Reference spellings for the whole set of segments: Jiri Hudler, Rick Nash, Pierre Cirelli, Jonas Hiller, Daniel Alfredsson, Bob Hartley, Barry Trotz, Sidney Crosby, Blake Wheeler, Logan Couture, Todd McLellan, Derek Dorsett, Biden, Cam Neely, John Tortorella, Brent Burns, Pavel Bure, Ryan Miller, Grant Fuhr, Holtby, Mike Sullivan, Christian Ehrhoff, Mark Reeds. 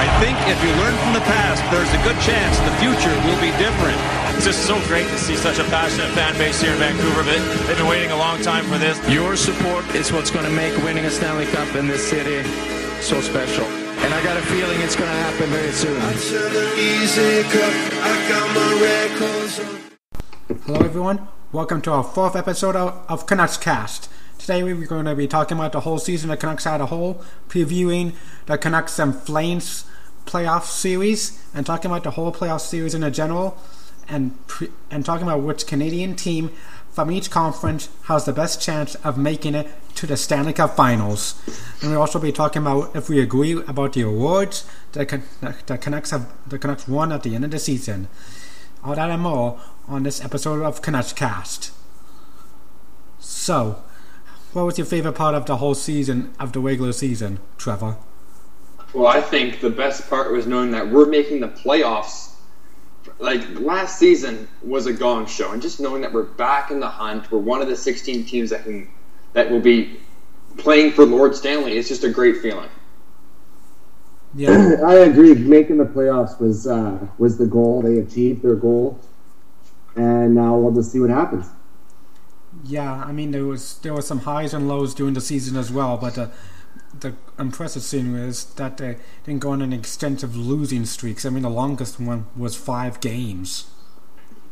I think if you learn from the past, there's a good chance the future will be different. It's just so great to see such a passionate fan base here in Vancouver. But they've been waiting a long time for this. Your support is what's going to make winning a Stanley Cup in this city so special. And I got a feeling it's going to happen very soon. Hello, everyone. Welcome to our fourth episode of Canucks Cast. Today we're going to be talking about the whole season, the Canucks had a whole, previewing the Canucks and Flames playoff series, and talking about the whole playoff series in general, and talking about which Canadian team from each conference has the best chance of making it to the Stanley Cup Finals. And we'll also be talking about if we agree about the awards the Canucks won at the end of the season. All that and more on this episode of Canucks Cast. So, what was your favorite part of the whole season, of the regular season, Trevor? Well, I think the best part was knowing that we're making the playoffs. Like, last season was a gong show, and just knowing that we're back in the hunt, we're one of the 16 teams that will be playing for Lord Stanley, it's just a great feeling. Yeah, I agree. Making the playoffs was the goal. They achieved their goal, and now we'll just see what happens. Yeah, I mean there was some highs and lows during the season as well, but the impressive thing is that they didn't go on an extensive losing streaks. I mean the longest one was 5 games.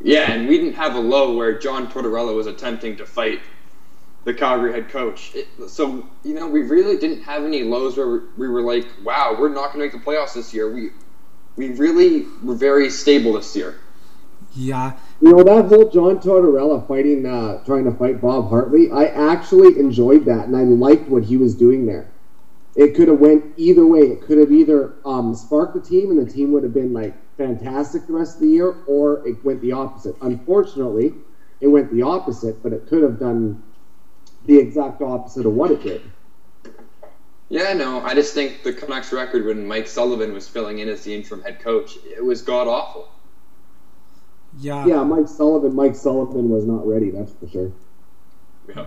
Yeah, and we didn't have a low where John Tortorella was attempting to fight the Calgary head coach. So you know we really didn't have any lows where we were like, wow, we're not going to make the playoffs this year. We really were very stable this year. Yeah. You know, that whole John Tortorella trying to fight Bob Hartley, I actually enjoyed that, and I liked what he was doing there. It could have went either way. It could have either sparked the team, and the team would have been, like, fantastic the rest of the year, or it went the opposite. Unfortunately, it went the opposite, but it could have done the exact opposite of what it did. Yeah, no, I just think the Canucks record when Mike Sullivan was filling in as the interim head coach, it was god-awful. Yeah, Mike Sullivan was not ready, that's for sure. Yeah.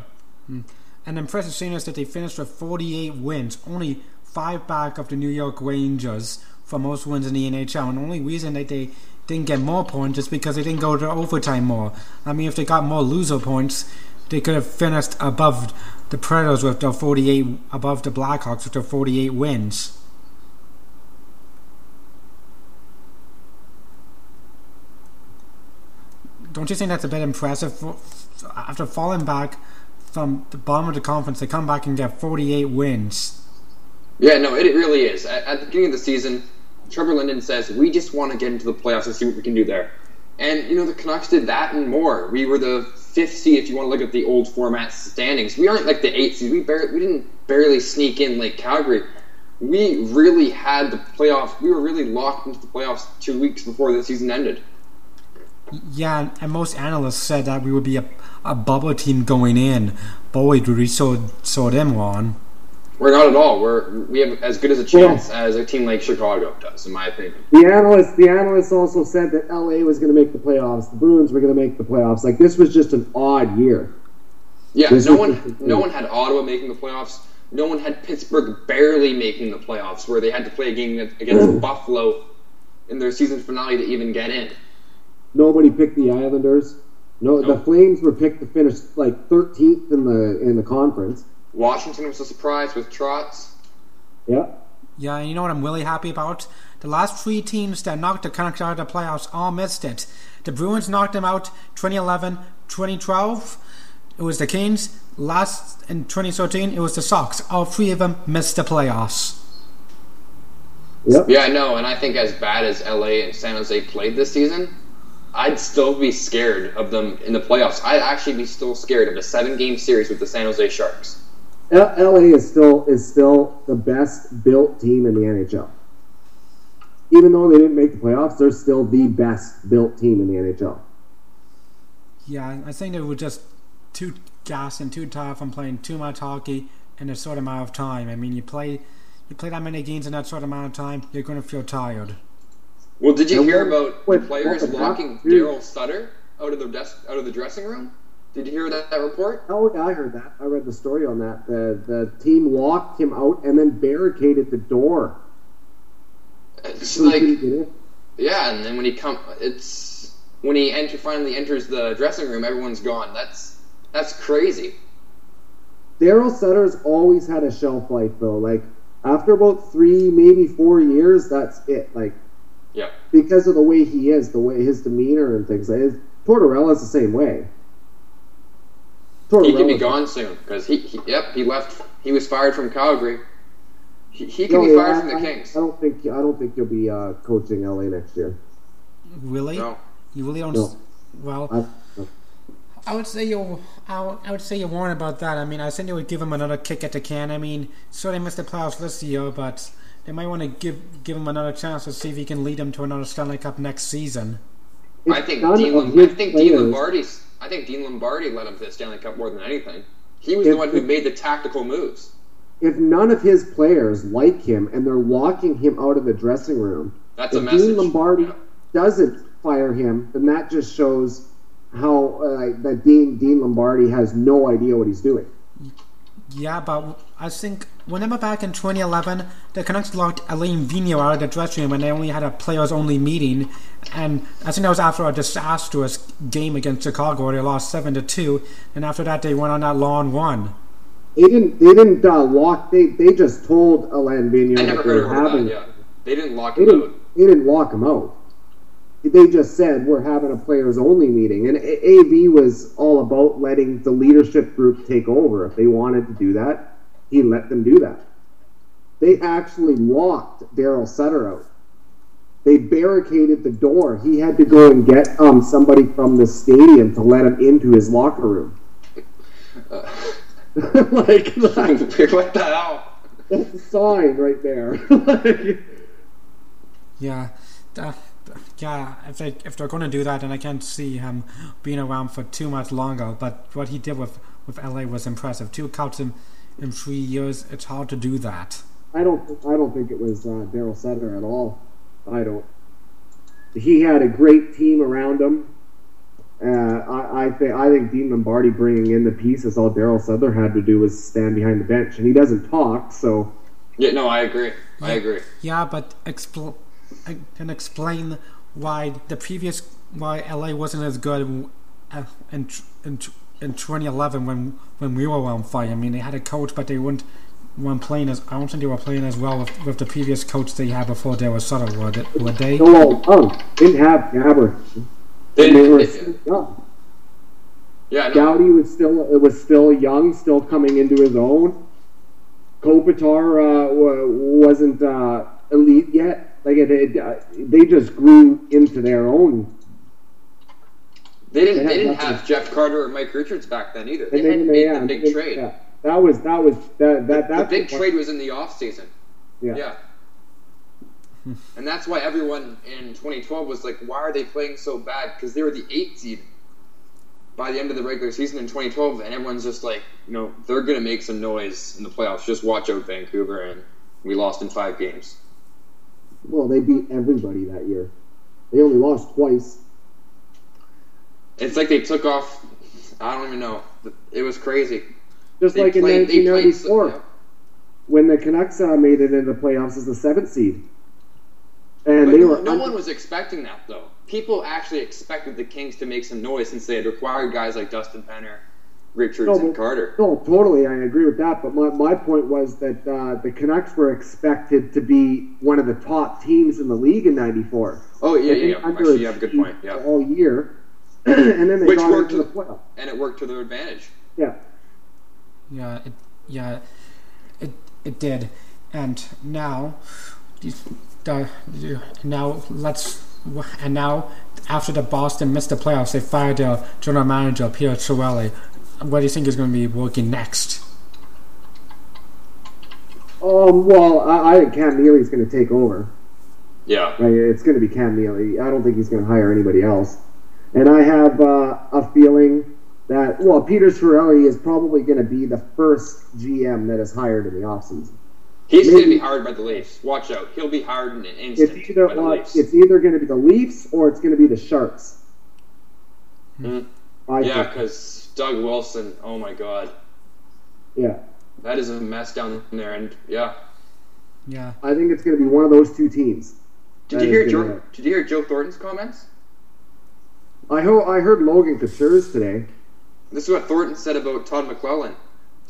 An impressive thing is that they finished with 48 wins, only 5 back of the New York Rangers for most wins in the NHL, and the only reason that they didn't get more points is because they didn't go to overtime more. I mean, if they got more loser points, they could have finished above the Predators with their 48, above the Blackhawks with their 48 wins. Don't you think that's a bit impressive? After falling back from the bottom of the conference, they come back and get 48 wins. Yeah, no, it really is. At the beginning of the season, Trevor Linden says, we just want to get into the playoffs and see what we can do there. And, you know, the Canucks did that and more. We were the 5th seed, if you want to look at the old format standings. We aren't like the 8th seed. We didn't barely sneak in like Calgary. We really had the playoffs. We were really locked into the playoffs 2 weeks before the season ended. Yeah, and most analysts said that we would be a bubble team going in. Boy, did we saw them wrong. We're not at all. We have as good as a chance as a team like Chicago does, in my opinion. The analysts also said that LA was going to make the playoffs. The Bruins were going to make the playoffs. Like, this was just an odd year. Yeah, no one had Ottawa making the playoffs. No one had Pittsburgh barely making the playoffs, where they had to play a game against Buffalo in their season finale to even get in. Nobody picked the Islanders. No, the Flames were picked to finish like 13th in the conference. Washington was a surprise with Trotz. Yeah, and you know what I'm really happy about? The last 3 teams that knocked the Canucks out of the playoffs all missed it. The Bruins knocked them out 2011, 2012. It was the Kings. Last in 2013, it was the Sox. All 3 of them missed the playoffs. Yep. Yeah, I know, and I think as bad as LA and San Jose played this season, I'd still be scared of them in the playoffs. I'd actually be still scared of a 7-game series with the San Jose Sharks. LA is still the best built team in the NHL. Even though they didn't make the playoffs, they're still the best built team in the NHL. Yeah, I think they were just too gassed and too tired from playing too much hockey in a short amount of time. I mean, you play that many games in that short amount of time, you're going to feel tired. Well, did you hear about players locking Daryl Sutter out of the dressing room? Did you hear that report? Oh, yeah, I heard that. I read the story on that. The team locked him out and then barricaded the door. it's like, yeah, and then when he finally enters the dressing room, everyone's gone. That's crazy. Daryl Sutter's always had a shelf life, though. Like, after about 3, maybe 4 years, that's it. Like, yeah, because of the way he is, the way his demeanor and things. Like, Tortorella's the same way. He could be gone soon because he left. He was fired from Calgary. He could be fired from the Kings. I don't think he'll be coaching LA next year. Will he? No. You really don't. No. Well, I would say you'll. I would say you're warned about that. I mean, I said they would give him another kick at the can. I mean, sure they missed the playoffs this year, but they might want to give him another chance to see if he can lead them to another Stanley Cup next season. I think Dean Lombardi led him to the Stanley Cup more than anything. He was the one who made the tactical moves. If none of his players like him and they're walking him out of the dressing room, that's a message. If Dean Lombardi doesn't fire him, then that just shows how that Dean Lombardi has no idea what he's doing. Yeah, but I think whenever back in 2011, the Canucks locked Alain Vigneault out of the dressing room when they only had a players-only meeting, and I think that was after a disastrous game against Chicago where they lost 7-2, and after that they went on that long run. They didn't lock. They just told Alain Vigneault they didn't lock him out. They didn't lock him out. They just said, we're having a players-only meeting. And AB was all about letting the leadership group take over. If they wanted to do that, he let them do that. They actually locked Daryl Sutter out. They barricaded the door. He had to go and get somebody from the stadium to let him into his locker room. What the hell? That's a sign right there. Yeah, if they're going to do that, then I can't see him being around for too much longer. But what he did with LA was impressive. 2 cups in 3 years, it's hard to do that. I don't think it was Daryl Sutter at all. I don't. He had a great team around him. I think Dean Lombardi bringing in the pieces, all Daryl Sutter had to do was stand behind the bench, and he doesn't talk. So yeah, no, I agree. Yeah, but I can explain why why LA wasn't as good in 2011 when we were on fire. I mean, they had a coach, but they weren't playing as. I don't think they were playing as well with the previous coach they had before they were Sutter. Were they? No, didn't have Jágr. They were still young. Yeah, Gowdy was still young, still coming into his own. Kopitar wasn't elite yet. Like they just grew into their own. They didn't have Jeff Carter or Mike Richards back then either. They hadn't made the big trade. Yeah. The big trade was in the off season. Yeah. And that's why everyone in 2012 was like, "Why are they playing so bad?" Because they were the 8th seed by the end of the regular season in 2012, and everyone's just like, "You know, they're going to make some noise in the playoffs. Just watch out, Vancouver." And we lost in 5 games. Well, they beat everybody that year. They only lost twice. It's like they took off. I don't even know. It was crazy. In 1994, when the Canucks made it into the playoffs as the 7th seed, no one was expecting that though. People actually expected the Kings to make some noise since they had acquired guys like Dustin Penner, Richards, and Carter. No, totally, I agree with that. But my point was that the Canucks were expected to be one of the top teams in the league in '94. Oh yeah. Actually, you have a good point. Yeah, all year, and then they got into the playoffs, and it worked to their advantage. It did. And now after the Boston missed the playoffs, they fired their general manager Pierre Cirelli. What do you think is going to be working next? I think Cam Neely's going to take over. Yeah. Like, it's going to be Cam Neely. I don't think he's going to hire anybody else. And I have a feeling that, Peter Cirelli is probably going to be the first GM that is hired in the offseason. He's going to be hired by the Leafs. Watch out. He'll be hired in an instant by the Leafs. It's either going to be the Leafs or it's going to be the Sharks. Mm-hmm. Yeah, because Doug Wilson, oh my God. Yeah. That is a mess down there, and yeah. I think it's going to be one of those 2 teams. Did you hear Joe Thornton's comments? I heard Logan Couture's today. This is what Thornton said about Todd McLellan.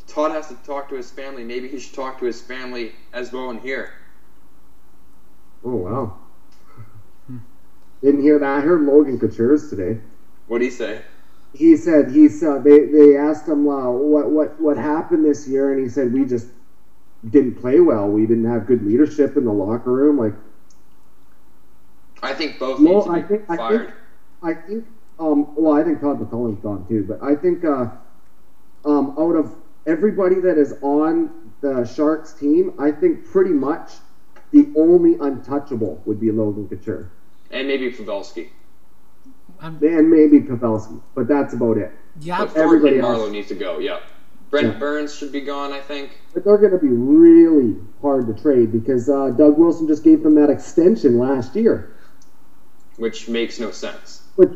Todd has to talk to his family. Maybe he should talk to his family as well in here. Oh, wow. Didn't hear that. I heard Logan Couture's today. What did he say? He said they asked him what happened this year, and he said we just didn't play well. We didn't have good leadership in the locker room. Like, I think both need to be fired. I think Todd McLellan's gone too, but I think out of everybody that is on the Sharks team, I think pretty much the only untouchable would be Logan Couture. And maybe Pavelski. But that's about it. Yeah, but everybody else. Marlowe needs to go, yeah. Brent Burns should be gone, I think. But they're going to be really hard to trade because Doug Wilson just gave them that extension last year. Which makes no sense. What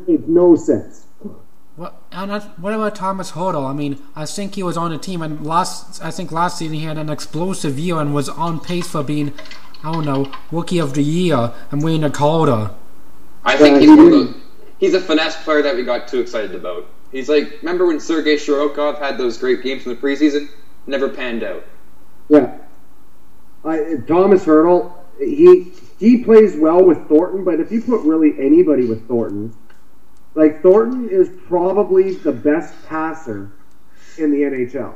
about Thomas Hertl? I mean, I think he was on the team, and last season he had an explosive year and was on pace for being, Rookie of the Year and winning the Calder. I think he's a finesse player that we got too excited about. He's like, remember when Sergei Shirokov had those great games in the preseason? Never panned out. Yeah. Thomas Hertl, he plays well with Thornton, but if you put really anybody with Thornton, like Thornton is probably the best passer in the NHL.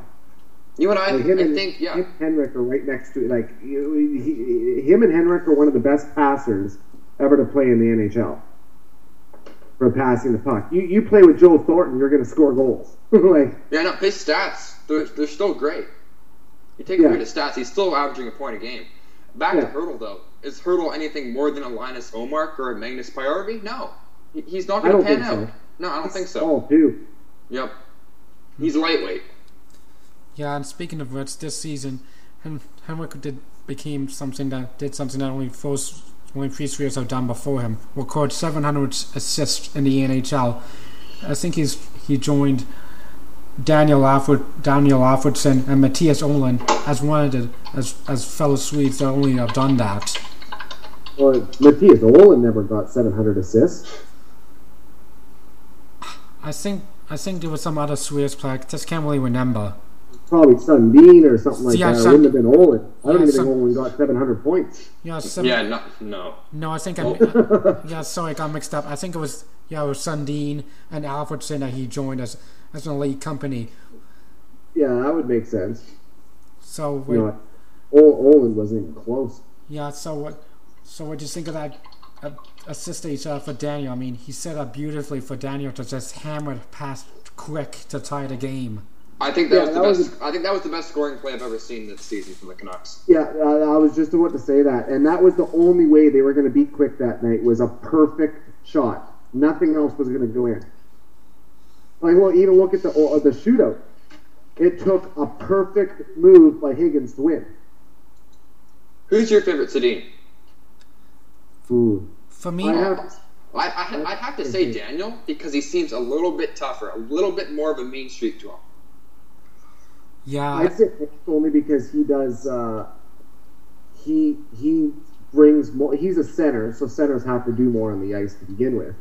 You and I, like I think, yeah. Him and Henrik are right next to him and Henrik are one of the best passers ever to play in the NHL. For passing the puck. You play with Joe Thornton, you're going to score goals. His stats, they're still great. You take away the stats, he's still averaging a point a game. Back to Hertl, though. Is Hertl anything more than a Linus Omark or a Magnus Pajärvi? No. He's not going to pan out. So. No, I don't think so. Oh, dude. Yep. He's lightweight. Yeah, and speaking of which, this season, Henrik became something that did something that only three years have done before him. Recorded 700 assists in the NHL. I think he joined Daniel Alfredsson and Mattias Öhlund as one of the as fellow Swedes that only have done that. Well, Mattias Öhlund never got 700 assists. I think there was some other Swedish player. I just can't really remember. Probably Sundin or something like that. It wouldn't have been Öhlund. I don't even think Öhlund got 700 points. No, I think I got mixed up. I think it was Sundin and Alfredsson that he joined as an elite company. Yeah, that would make sense. So Öhlund wasn't even close. Yeah, so what do you think of that assist for Daniel? I mean, he set up beautifully for Daniel to just hammer past Quick to tie the game. I think that was the best scoring play I've ever seen this season from the Canucks. Yeah, I was just about to say that, and that was the only way they were going to beat Quick that night was a perfect shot. Nothing else was going to go in. Like, well, even look at the shootout. It took a perfect move by Higgins to win. Who's your favorite, Sedin? Ooh. For me, I have to say Daniel because he seems a little bit tougher, a little bit more of a mean streak to him. Yeah, I'd say only because he does. He brings more. He's a center, so centers have to do more on the ice to begin with.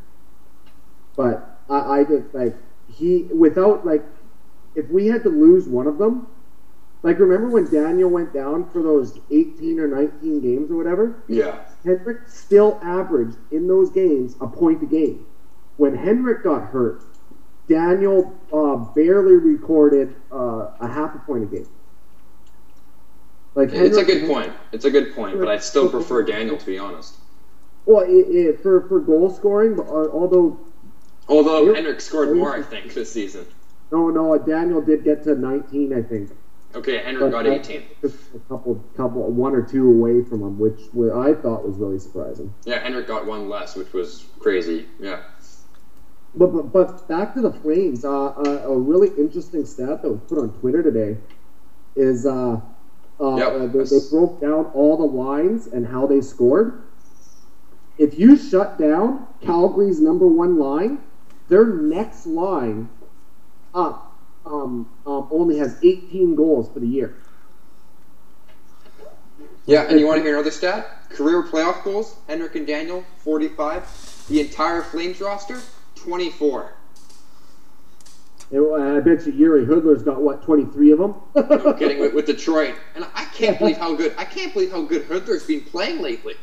But I think if we had to lose one of them, like remember when Daniel went down for those 18 or 19 games or whatever? Yeah, Henrik still averaged in those games a point a game. When Henrik got hurt, Daniel barely recorded a half a point a game. Like It's a good point, but I still prefer Daniel, to be honest. Well, for goal scoring, but although Henrik scored more, I think, this season. No, Daniel did get to 19, I think. Okay, Henrik got 18. Just a couple, one or two away from him, which I thought was really surprising. Yeah, Henrik got one less, which was crazy. Yeah. But back to the Flames, a really interesting stat that was put on Twitter today is they broke down all the lines and how they scored. If you shut down Calgary's number one line, their next line up only has 18 goals for the year. Yeah, and you want to hear another stat? Career playoff goals, Henrik and Daniel, 45. The entire Flames roster, 24. And I bet you Jiri Hudler's got, what, 23 of them? No kidding, with Detroit. And I can't believe how good Hudler's been playing lately.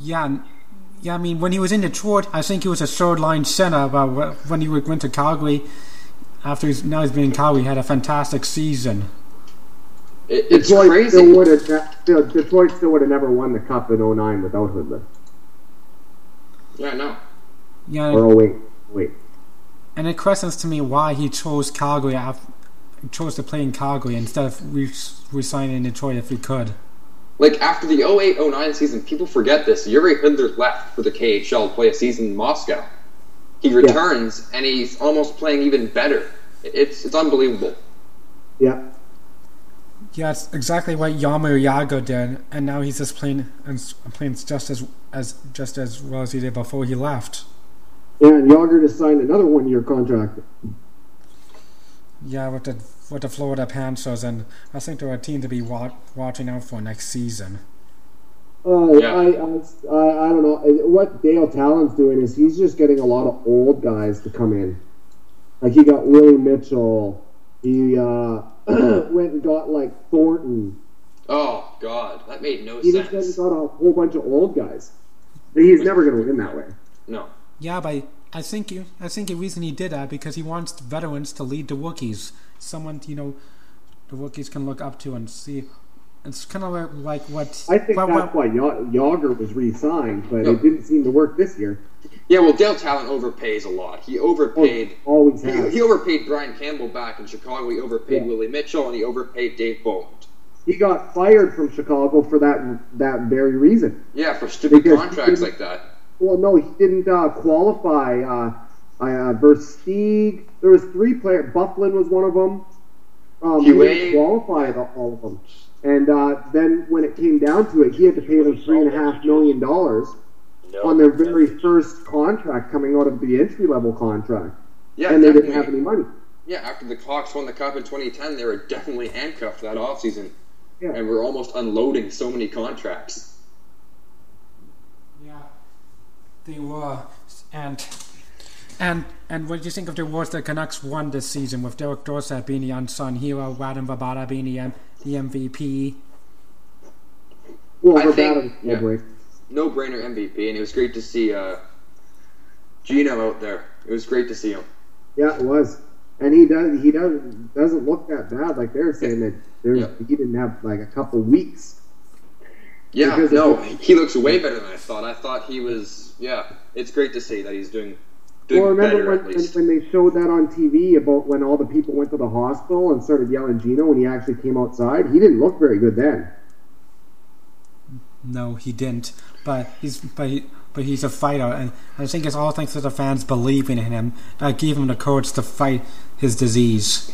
Yeah, I mean, when he was in Detroit, I think he was a third-line center. But when he went to Calgary, now he's been in Calgary, he had a fantastic season. It's Detroit crazy. Detroit still would have never won the Cup in 09 without Hudler. Yeah, no. Yeah. Or 08. And it questions to me why he chose Calgary. Chose to play in Calgary instead of resigning in Detroit if he could. Like, after the 08-09 season, people forget this. Jiri Hudler left for the KHL to play a season in Moscow. He returns, and he's almost playing even better. It's unbelievable. Yeah. Yeah, it's exactly what Jaromír Jágr did, and now he's just playing just as well as he did before he left. Yeah, and Jágr just signed another one-year contract. Yeah, with the Florida Panthers, and I think they're a team to be watching out for next season. I don't know what Dale Talon's doing. Is he's just getting a lot of old guys to come in? Like, he got Willie Mitchell. He went and got, like, Thornton. Oh, God. That made no sense. He just got a whole bunch of old guys. He's never going to win that way. No. Yeah, but I think the reason he did that because he wants veterans to lead the rookies. Someone, the rookies can look up to and see. It's kind of like what... I think that's why Jágr was re-signed, but it didn't seem to work this year. Yeah, well, Dale Talon overpays a lot. He overpaid... Always has. He overpaid Brian Campbell back in Chicago. He overpaid Willie Mitchell, and he overpaid Dave Boland. He got fired from Chicago for that very reason. Yeah, for stupid contracts like that. Well, no, he didn't qualify Versteeg. There was three players. Bufflin was one of them. He didn't qualify all of them. And then when it came down to it, he had to pay them $3.5 million on their very first contract coming out of the entry-level contract. Yeah, and they didn't have any money. Yeah, after the Hawks won the Cup in 2010, they were definitely handcuffed that offseason. Yeah. And we're almost unloading so many contracts. Yeah, they were. And what do you think of the awards the Canucks won this season, with Derek Dorsett being the unsung hero, Radim Vrbata being the MVP? Well, Vrbata, no-brainer MVP, and it was great to see Gino out there. It was great to see him. Yeah, it was. And he doesn't look that bad. Like, they were saying that he didn't have, like, a couple weeks. Yeah, no, he looks way better than I thought. I thought he was, it's great to see that he's doing remember better, when they showed that on TV about when all the people went to the hospital and started yelling Gino when he actually came outside? He didn't look very good then. No, he didn't. But he's a fighter, and I think it's all thanks to the fans believing in him that gave him the courage to fight his disease.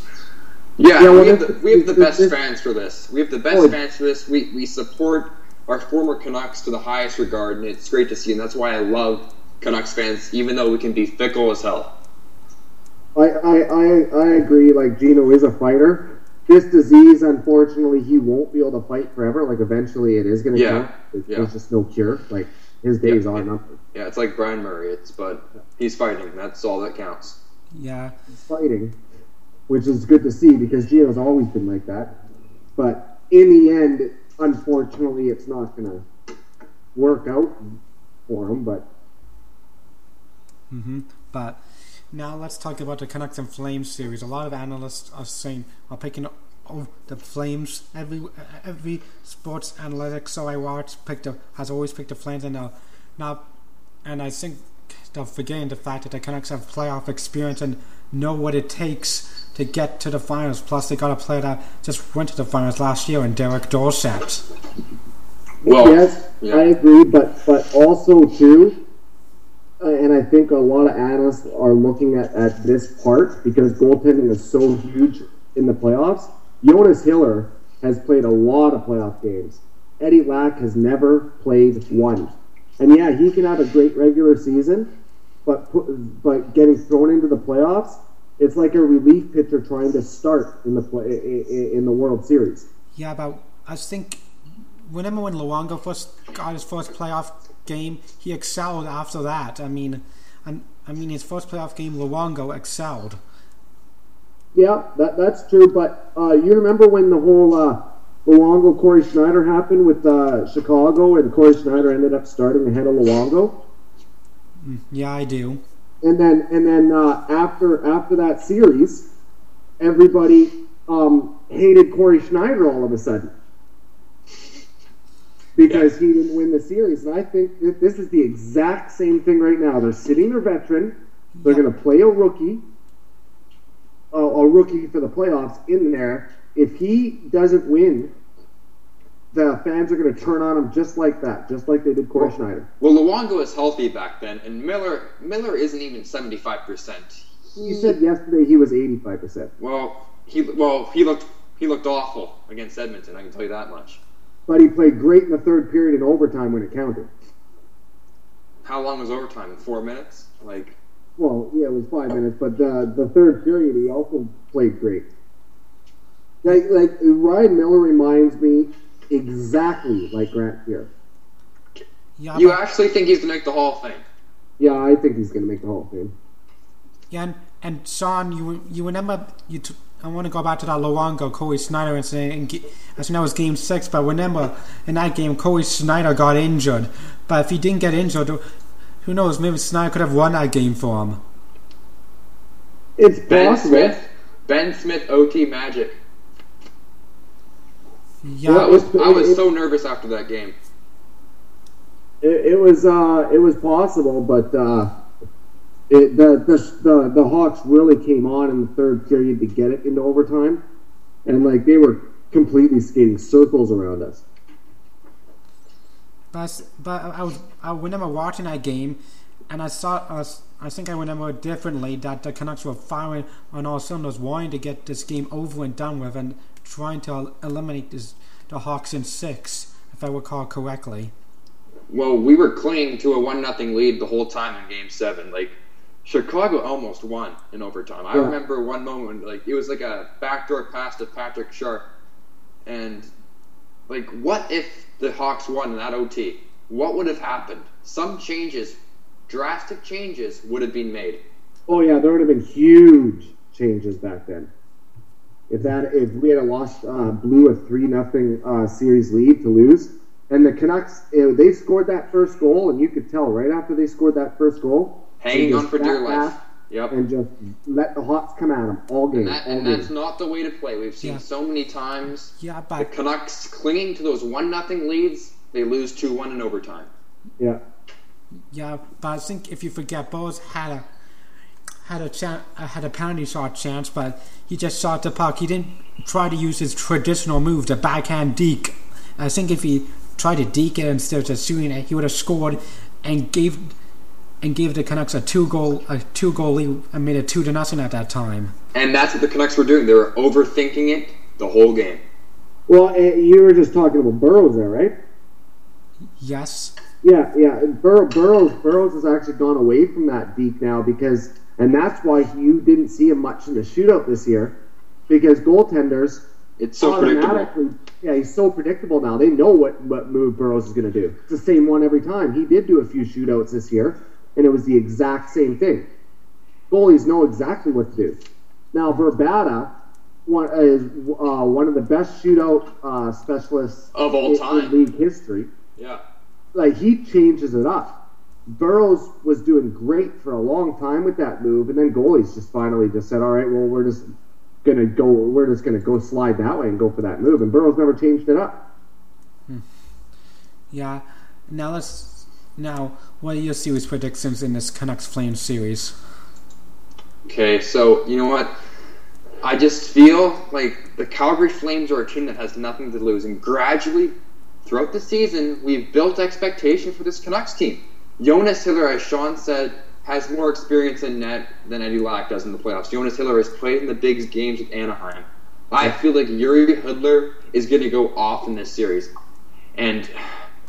Yeah, We have the best fans for this. We support our former Canucks to the highest regard, and it's great to see, and that's why I love Canucks fans, even though we can be fickle as hell. I agree. Like, Gino is a fighter. This disease, unfortunately, he won't be able to fight forever. Like, eventually it is going to come. There's just no cure. Like, his days are numbered. Yeah, it's like Brian Murray. He's fighting. That's all that counts. Yeah. He's fighting, which is good to see because Gino's always been like that. But in the end, unfortunately, it's not going to work out for him, but... Mm-hmm. But now let's talk about the Canucks and Flames series. A lot of analysts are picking the Flames. Every sports analytics show I watch has always picked the Flames, and now, and I think they're forgetting the fact that the Canucks have playoff experience and know what it takes to get to the finals. Plus, they got a player that just went to the finals last year, and Derek Dorsett. Well, yes, yeah. I agree, but also too. And I think a lot of analysts are looking at this part because goaltending is so huge in the playoffs. Jonas Hiller has played a lot of playoff games. Eddie Lack has never played one. And yeah, he can have a great regular season, but getting thrown into the playoffs, it's like a relief pitcher trying to start in the World Series. Yeah, but I think remember when Luongo first got his first playoff game, he excelled after that. I mean, his first playoff game, Luongo excelled. Yeah, that's true. But you remember when the whole Luongo Corey Schneider happened with Chicago, and Corey Schneider ended up starting ahead of Luongo? Yeah, I do. And then after that series, everybody hated Corey Schneider all of a sudden because he didn't win the series. And I think that this is the exact same thing right now. They're sitting their veteran. They're going to play a rookie for the playoffs in there. If he doesn't win, the fans are going to turn on him just like that, just like they did Corey Schneider. Well, Luongo was healthy back then, and Miller isn't even 75%. You said yesterday he was 85%. Well, he looked awful against Edmonton. I can tell you that much. But he played great in the third period in overtime when it counted. How long was overtime? 4 minutes? Well, yeah, it was 5 minutes, but the third period he also played great. Like Ryan Miller reminds me exactly like Grant Fuhr. Yeah, you actually think he's going to make the Hall of Fame? Yeah, I think he's going to make the Hall of Fame. Yeah, and Sean, you remember, I want to go back to that Luongo, Corey Schneider incident. I think that was Game 6, but remember, in that game, Corey Schneider got injured. But if he didn't get injured, who knows, maybe Schneider could have won that game for him. It's Ben Smith OT magic. Yeah, I was so nervous after that game. It was possible, but... The Hawks really came on in the third period to get it into overtime, and they were completely skating circles around us. But I remember watching that game, and I saw us. I think I remember it differently, that the Canucks were firing on all cylinders, wanting to get this game over and done with, and trying to eliminate the Hawks in 6, if I recall correctly. Well, we were clinging to a 1-0 lead the whole time in Game 7, Chicago almost won in overtime. I remember one moment, it was a backdoor pass to Patrick Sharp. And, what if the Hawks won in that OT? What would have happened? Some changes, drastic changes, would have been made. Oh, yeah, there would have been huge changes back then. If we had lost, blew a 3-0 series lead to lose. And the Canucks, they scored that first goal, and you could tell right after they scored that first goal, hanging on for dear life. Yep. And just let the Hawks come at them all game. And that's not the way to play. We've seen so many times the Canucks clinging to those 1-0 leads, they lose 2-1 in overtime. Yeah. Yeah, but I think if you forget, Burroughs had a penalty shot chance, but he just shot the puck. He didn't try to use his traditional move, the backhand deke. I think if he tried to deke it instead of shooting it, he would have scored and gave the Canucks a two-goal lead and made it 2-0 at that time. And that's what the Canucks were doing. They were overthinking it the whole game. Well, you were just talking about Burroughs there, right? Yes. Yeah. Burroughs has actually gone away from that deke now because, and that's why you didn't see him much in the shootout this year, because goaltenders automatically, yeah, he's so predictable now. They know what move Burroughs is going to do. It's the same one every time. He did do a few shootouts this year. And it was the exact same thing. Goalies know exactly what to do. Now, Vrbata is one of the best shootout specialists of all time in league history. Yeah, he changes it up. Burroughs was doing great for a long time with that move, and then goalies just finally just said, "All right, well, we're just gonna go slide that way and go for that move." And Burroughs never changed it up. Yeah. Now, what are your series predictions in this Canucks Flames series? Okay, so, you know what? I just feel like the Calgary Flames are a team that has nothing to lose. And gradually, throughout the season, we've built expectation for this Canucks team. Jonas Hiller, as Sean said, has more experience in net than Eddie Lack does in the playoffs. Jonas Hiller has played in the big games with Anaheim. I feel like Jiri Hudler is going to go off in this series. And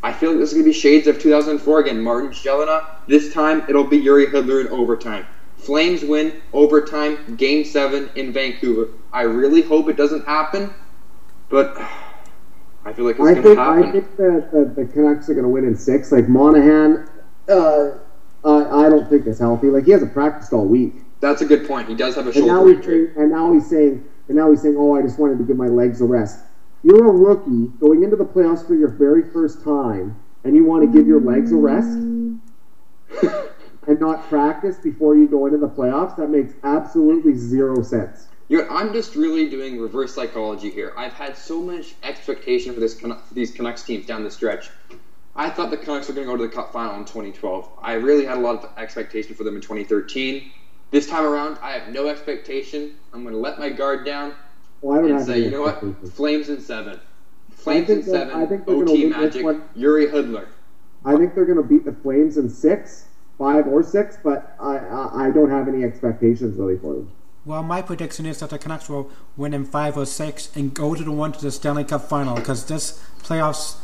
I feel like this is going to be shades of 2004 again. Martin Jelena. This time, it'll be Jiri Hudler in overtime. Flames win overtime, Game 7 in Vancouver. I really hope it doesn't happen, but I feel like it's going to happen. I think the Canucks are going to win in six. Like, Monahan, I don't think is healthy. Like, he hasn't practiced all week. That's a good point. He does have a shoulder injury. And now he's saying, oh, I just wanted to give my legs a rest. You're a rookie going into the playoffs for your very first time, and you want to give your legs a rest and not practice before you go into the playoffs? That makes absolutely zero sense. I'm just really doing reverse psychology here. I've had so much expectation for these Canucks teams down the stretch. I thought the Canucks were going to go to the Cup Final in 2012. I really had a lot of expectation for them in 2013. This time around, I have no expectation. I'm going to let my guard down and say, you know what? Flames in seven. Flames in seven. OT Magic. Jiri Hudler. I think they're going to beat the Flames in six, 5 or 6, but I don't have any expectations really for them. Well, my prediction is that the Canucks will win in 5 or 6 and go to the Stanley Cup Final, because this playoffs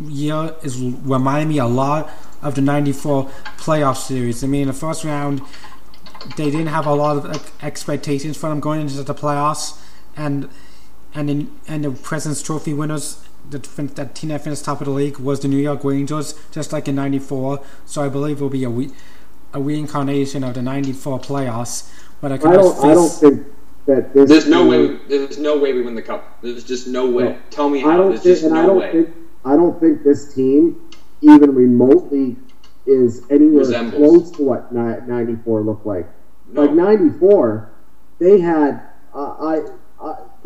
year is reminding me a lot of the 94 playoff series. I mean, in the first round, they didn't have a lot of expectations for them going into the playoffs, and the President's Trophy winners, that team that finished top of the league was the New York Rangers, just like in 94. So I believe it will be a reincarnation of the 94 playoffs. I don't think that there's no way we win the Cup. There's just no way. No. Tell me how. I don't think this team even remotely is anywhere close to what 94 looked like. No. Like 94, they had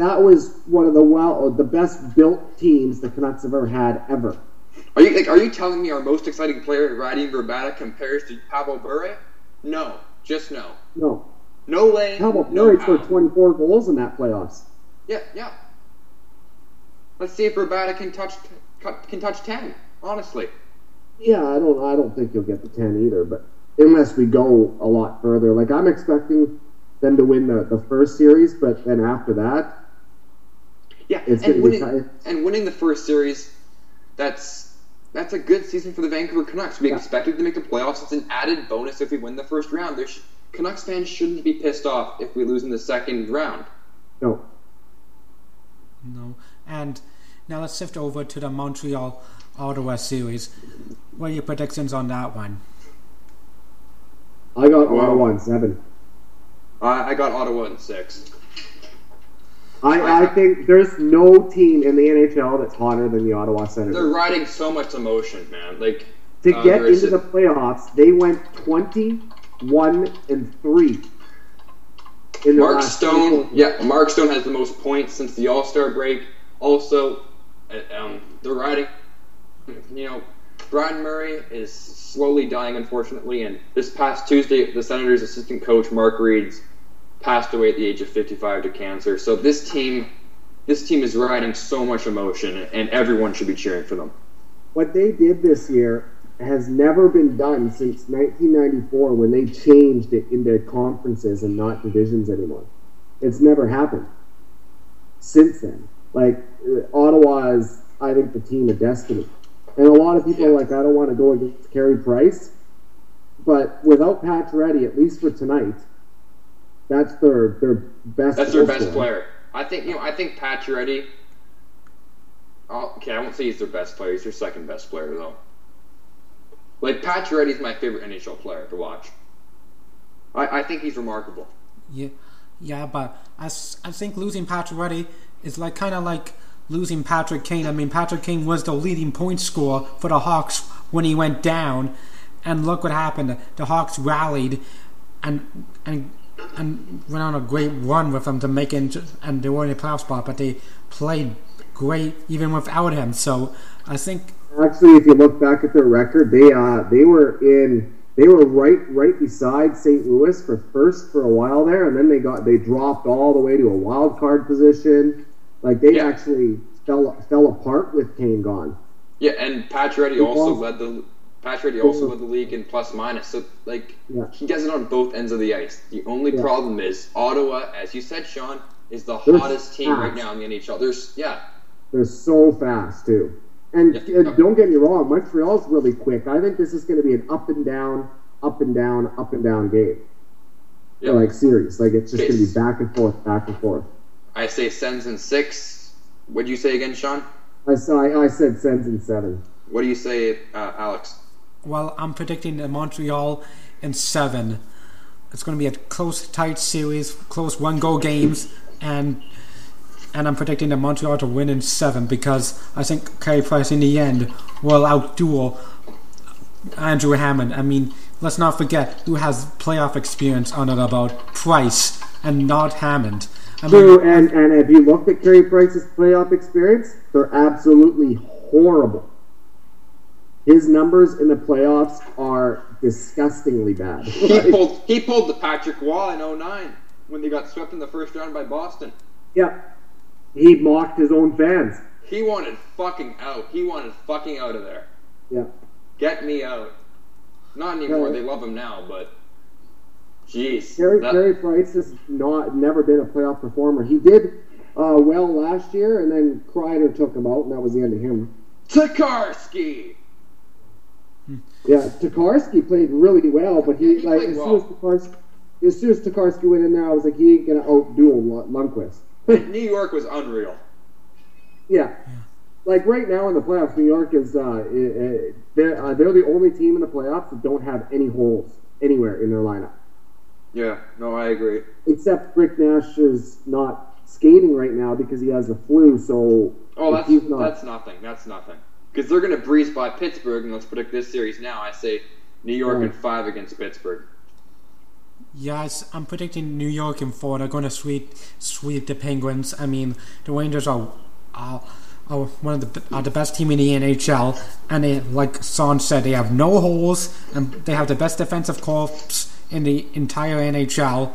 that was one of the best built teams the Canucks have ever had. Are you telling me our most exciting player, Radim Vrbata, compares to Pavel Bure? No, just no. No. No way. How about Murray for 24 goals in that playoffs? Yeah. Let's see if Vrbata can touch 10. Honestly. Yeah, I don't think he'll get the 10 either. But unless we go a lot further, like I'm expecting them to win the first series, but then after that, yeah, winning the first series, that's a good season for the Vancouver Canucks. We expected to make the playoffs. It's an added bonus if we win the first round. Canucks fans shouldn't be pissed off if we lose in the second round. No. And now let's shift over to the Montreal Ottawa series. What are your predictions on that one? I got Ottawa in 7. I got Ottawa in 6. I think there's no team in the NHL that's hotter than the Ottawa Senators. They're riding so much emotion, man. Like to get into the playoffs, they went 21-3. Mark Stone, Mark Stone has the most points since the All-Star break. Also, they're riding. You know, Brian Murray is slowly dying, unfortunately. And this past Tuesday, the Senators' assistant coach Mark Reeds passed away at the age of 55 to cancer. So this team is riding so much emotion, and everyone should be cheering for them. What they did this year has never been done since 1994 when they changed it into conferences and not divisions anymore. It's never happened since then. Like, Ottawa is, I think, the team of destiny. And a lot of people are like, I don't want to go against Carey Price. But without Pacioretty, at least for tonight, that's their best player. That's their best player. I think Pacioretty... I won't say he's their best player. He's their second best player, though. Like, Pacioretty's my favorite NHL player to watch. I think he's remarkable. Yeah, but I think losing Pacioretty is like kind of like losing Patrick Kane. I mean, Patrick Kane was the leading point scorer for the Hawks when he went down, and look what happened. The Hawks rallied and went on a great run with him to make it, and they were in a playoff spot, but they played great even without him. So I think. Actually, if you look back at their record, they were right beside St. Louis for first for a while there, and then they dropped all the way to a wild card position. Like they actually fell apart with Kane gone. Yeah, and Pacioretty also led the league in plus minus. So he does it on both ends of the ice. The only problem is Ottawa, as you said, Sean, is they're hottest team right now in the NHL. They're so fast too. And don't get me wrong, Montreal's really quick. I think this is going to be an up and down game. Yep. Like series, like it's just going to be back and forth. I say Sens in 6. What'd you say again, Sean? I said Sens in seven. What do you say, Alex? Well, I'm predicting Montreal in seven. It's going to be a close, tight series, close one-goal games, and I'm predicting that Montreal to win in seven because I think Carey Price in the end will outduel Andrew Hammond. I mean, let's not forget who has playoff experience on it about Price and not Hammond. True, and have you looked at Carey Price's playoff experience? They're absolutely horrible. His numbers in the playoffs are disgustingly bad. He pulled the Patrick Waugh in 09 when they got swept in the first round by Boston. Yep. He mocked his own fans. He wanted fucking out. He wanted fucking out of there. Yep. Get me out. Not anymore. They love him now, but... Jeez. Carey Price has never been a playoff performer. He did well last year, and then Kreider took him out, and that was the end of him. Tokarski! Yeah, Tokarski played really well, but as soon as Tokarski went in there, I was like, he ain't gonna outduel Lundqvist. New York was unreal. Yeah, like right now in the playoffs, New York is they're the only team in the playoffs that don't have any holes anywhere in their lineup. Yeah, no, I agree. Except Rick Nash is not skating right now because he has the flu. So that's nothing. Because they're going to breeze by Pittsburgh, and let's predict this series now. I say New York in five against Pittsburgh. Yes, I'm predicting New York in four. They're going to sweep the Penguins. I mean, the Rangers are one of the best team in the NHL, and they, like Sean said, they have no holes, and they have the best defensive corps in the entire NHL.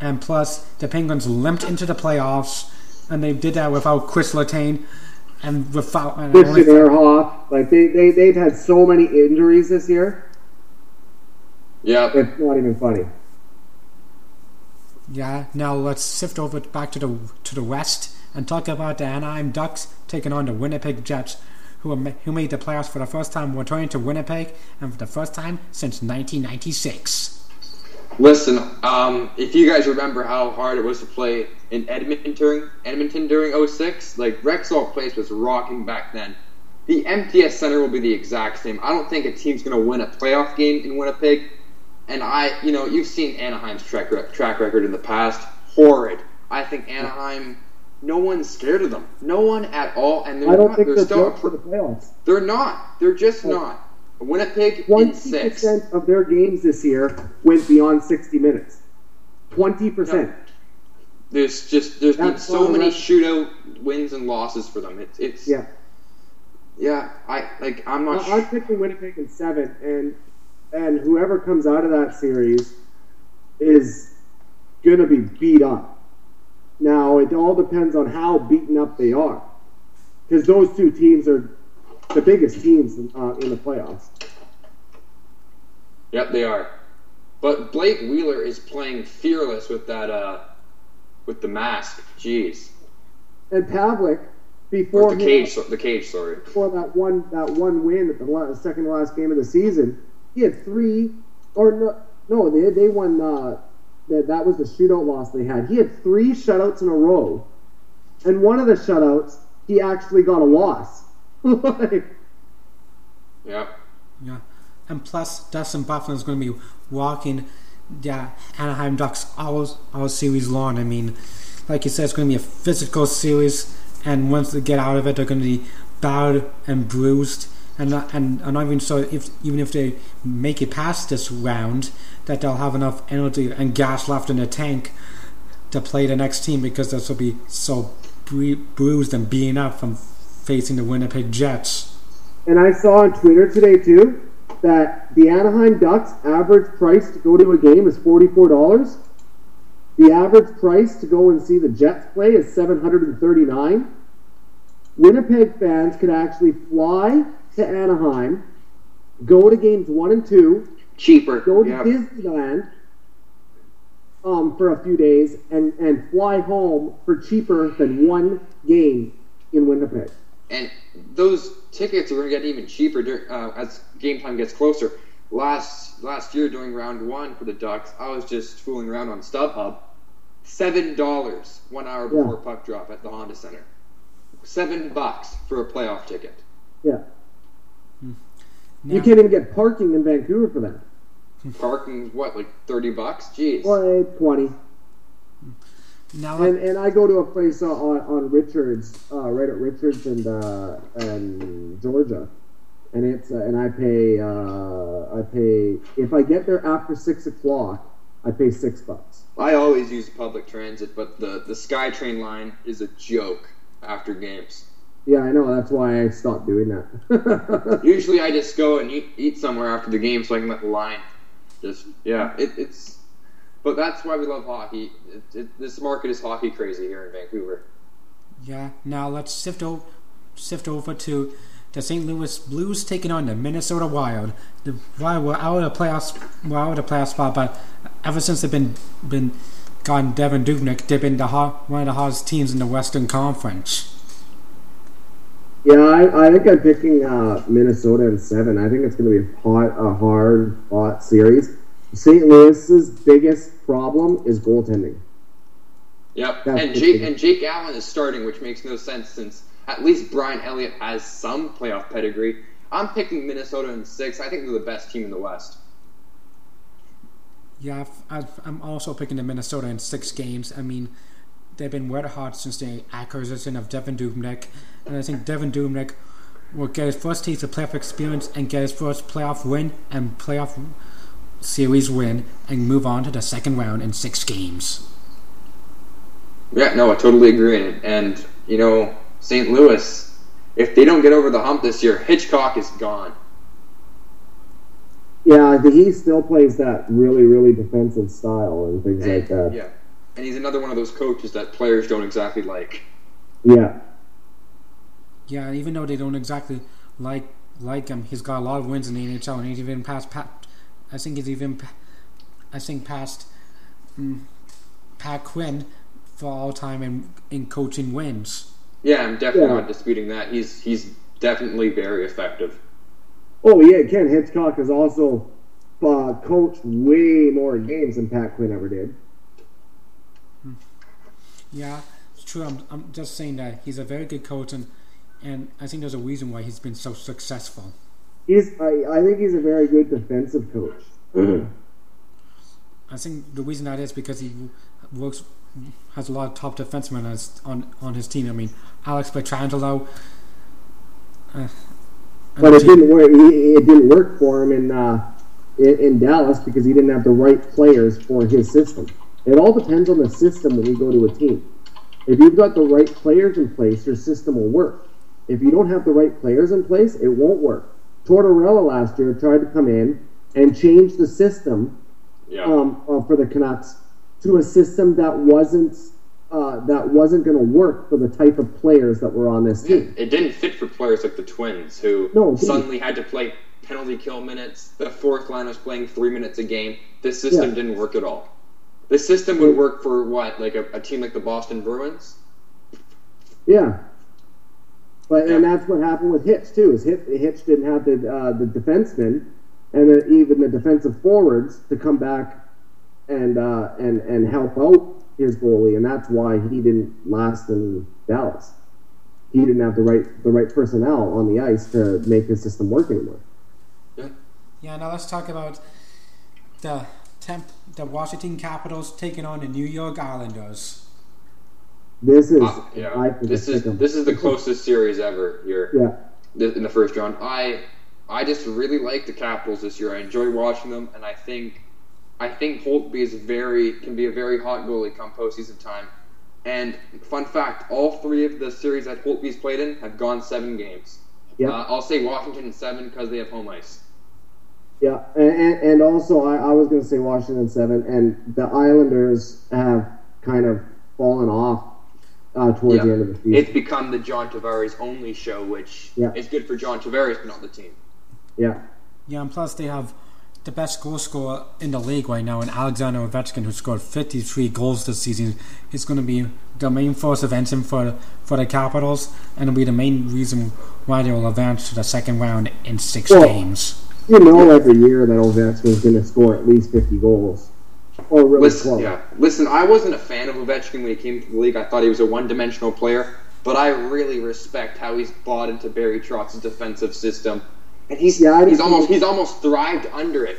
And plus, the Penguins limped into the playoffs, and they did that without Chris Letang. And without Christian Ehrhoff, like they've had so many injuries this year. Yeah, it's not even funny. Yeah. Now let's sift over back to the West and talk about the Anaheim Ducks taking on the Winnipeg Jets, who made the playoffs for the first time, returning to Winnipeg, and for the first time since 1996. Listen, if you guys remember how hard it was to play in Edmonton during 06, like Rexall Place was rocking back then. The MTS Center will be the exact same. I don't think a team's going to win a playoff game in Winnipeg. And you've seen Anaheim's track record in the past. Horrid. I think Anaheim, no one's scared of them. No one at all. And they're not. Winnipeg in six. 20% of their games this year went beyond 60 minutes. 20%. No. There's been so many shootout wins and losses for them. I'm picking Winnipeg in seven, and whoever comes out of that series is gonna be beat up. Now it all depends on how beaten up they are, because those two teams are the biggest teams in the playoffs. Yep, they are. But Blake Wheeler is playing fearless with that with the mask. Jeez. And Pavlik before that one win at the second to last game of the season, he had they won that was the shootout loss they had. He had three shutouts in a row, and one of the shutouts he actually got a loss. Yeah. And plus, Dustin Bufflin is going to be walking the Anaheim Ducks all series long. I mean, like you said, it's going to be a physical series, and once they get out of it, they're going to be battered and bruised. And I'm not even sure if they make it past this round, that they'll have enough energy and gas left in the tank to play the next team, because they'll still be so bruised and beaten up from facing the Winnipeg Jets. And I saw on Twitter today too that the Anaheim Ducks average price to go to a game is $44. The average price to go and see the Jets play is $739. Winnipeg fans could actually fly to Anaheim, go to games 1 and 2, cheaper, go to Disneyland for a few days, and fly home for cheaper than one game in Winnipeg. And those tickets are going to get even cheaper as game time gets closer. Last year during round one for the Ducks, I was just fooling around on StubHub. $7 1 hour before puck drop at the Honda Center. $7 for a playoff ticket. Yeah. No. You can't even get parking in Vancouver for that. Parking, what, like $30? Jeez. Well, 20. Now and I go to a place on Richards, right at Richards and Georgia, and it's and I pay if I get there after 6 o'clock, I pay $6. I always use public transit, but the SkyTrain line is a joke after games. Yeah, I know. That's why I stopped doing that. Usually, I just go and eat somewhere after the game so I can let the line. Just yeah, it's. But that's why we love hockey. This market is hockey crazy here in Vancouver. Yeah. Now let's sift over to the St. Louis Blues taking on the Minnesota Wild. The Wild were out of the playoff spot, but ever since they've gotten Devin Dubnyk, they've been one of the hardest teams in the Western Conference. Yeah, I think I'm picking Minnesota in 7. I think it's going to be a hard-fought series. St. Louis's biggest problem is goaltending. Yep, Jake Allen is starting, which makes no sense since at least Brian Elliott has some playoff pedigree. I'm picking Minnesota in 6. I think they're the best team in the West. Yeah, I'm also picking the Minnesota in 6 games. I mean, they've been wet hot since the acquisition of Devin Dubnyk, and I think Devin Dubnyk will get his first taste of playoff experience and get his first playoff win and playoff series win and move on to the second round in 6 games. Yeah, no, I totally agree. And you know, St. Louis, if they don't get over the hump this year, Hitchcock is gone. Yeah, he still plays that really, really defensive style and things like that. Yeah. And he's another one of those coaches that players don't exactly like. Yeah. Yeah, even though they don't exactly like him, he's got a lot of wins in the NHL, and he's even passed. I think he's even passed Pat Quinn for all time in coaching wins. Yeah, I'm definitely not disputing that. He's definitely very effective. Oh yeah, Ken Hitchcock has also coached way more games than Pat Quinn ever did. Yeah, it's true. I'm just saying that he's a very good coach, and I think there's a reason why he's been so successful. I think he's a very good defensive coach. Mm-hmm. I think the reason that is because he has a lot of top defensemen on his team. I mean, Alex Pietrangelo. But it didn't work for him in Dallas because he didn't have the right players for his system. It all depends on the system when you go to a team. If you've got the right players in place, your system will work. If you don't have the right players in place, it won't work. Tortorella last year tried to come in and change the system for the Canucks to a system that wasn't going to work for the type of players that were on this team. It didn't fit for players like the Twins, who suddenly had to play penalty kill minutes. The fourth line was playing 3 minutes a game. This system didn't work at all. The system would work for what, like a team like the Boston Bruins? Yeah. But and that's what happened with Hitch too. Is Hitch didn't have the defensemen and even the defensive forwards to come back and help out his goalie, and that's why he didn't last in Dallas. He didn't have the right personnel on the ice to make his system work anymore. Yeah. Yeah. Now let's talk about the Washington Capitals taking on the New York Islanders. This is this is the closest series ever here in the first round. I just really like the Capitals this year. I enjoy watching them, and I think Holtby can be a very hot goalie come postseason time. And fun fact, all 3 of the series that Holtby's played in have gone 7 games. Yeah. I'll say Washington in 7 because they have home ice. Yeah, and also I was going to say Washington 7, and the Islanders have kind of fallen off towards the end of the season. It's become the John Tavares only show, which is good for John Tavares, but not the team. Yeah. Yeah, and plus they have the best goal scorer in the league right now, and Alexander Ovechkin, who scored 53 goals this season, is going to be the main force of entry for the Capitals, and it'll be the main reason why they will advance to the second round in 6 games. You know, every year that Ovechkin is going to score at least 50 goals. Or really Listen, I wasn't a fan of Ovechkin when he came to the league. I thought he was a one-dimensional player. but I really respect how he's bought into Barry Trotz's defensive system, and he's almost thrived under it.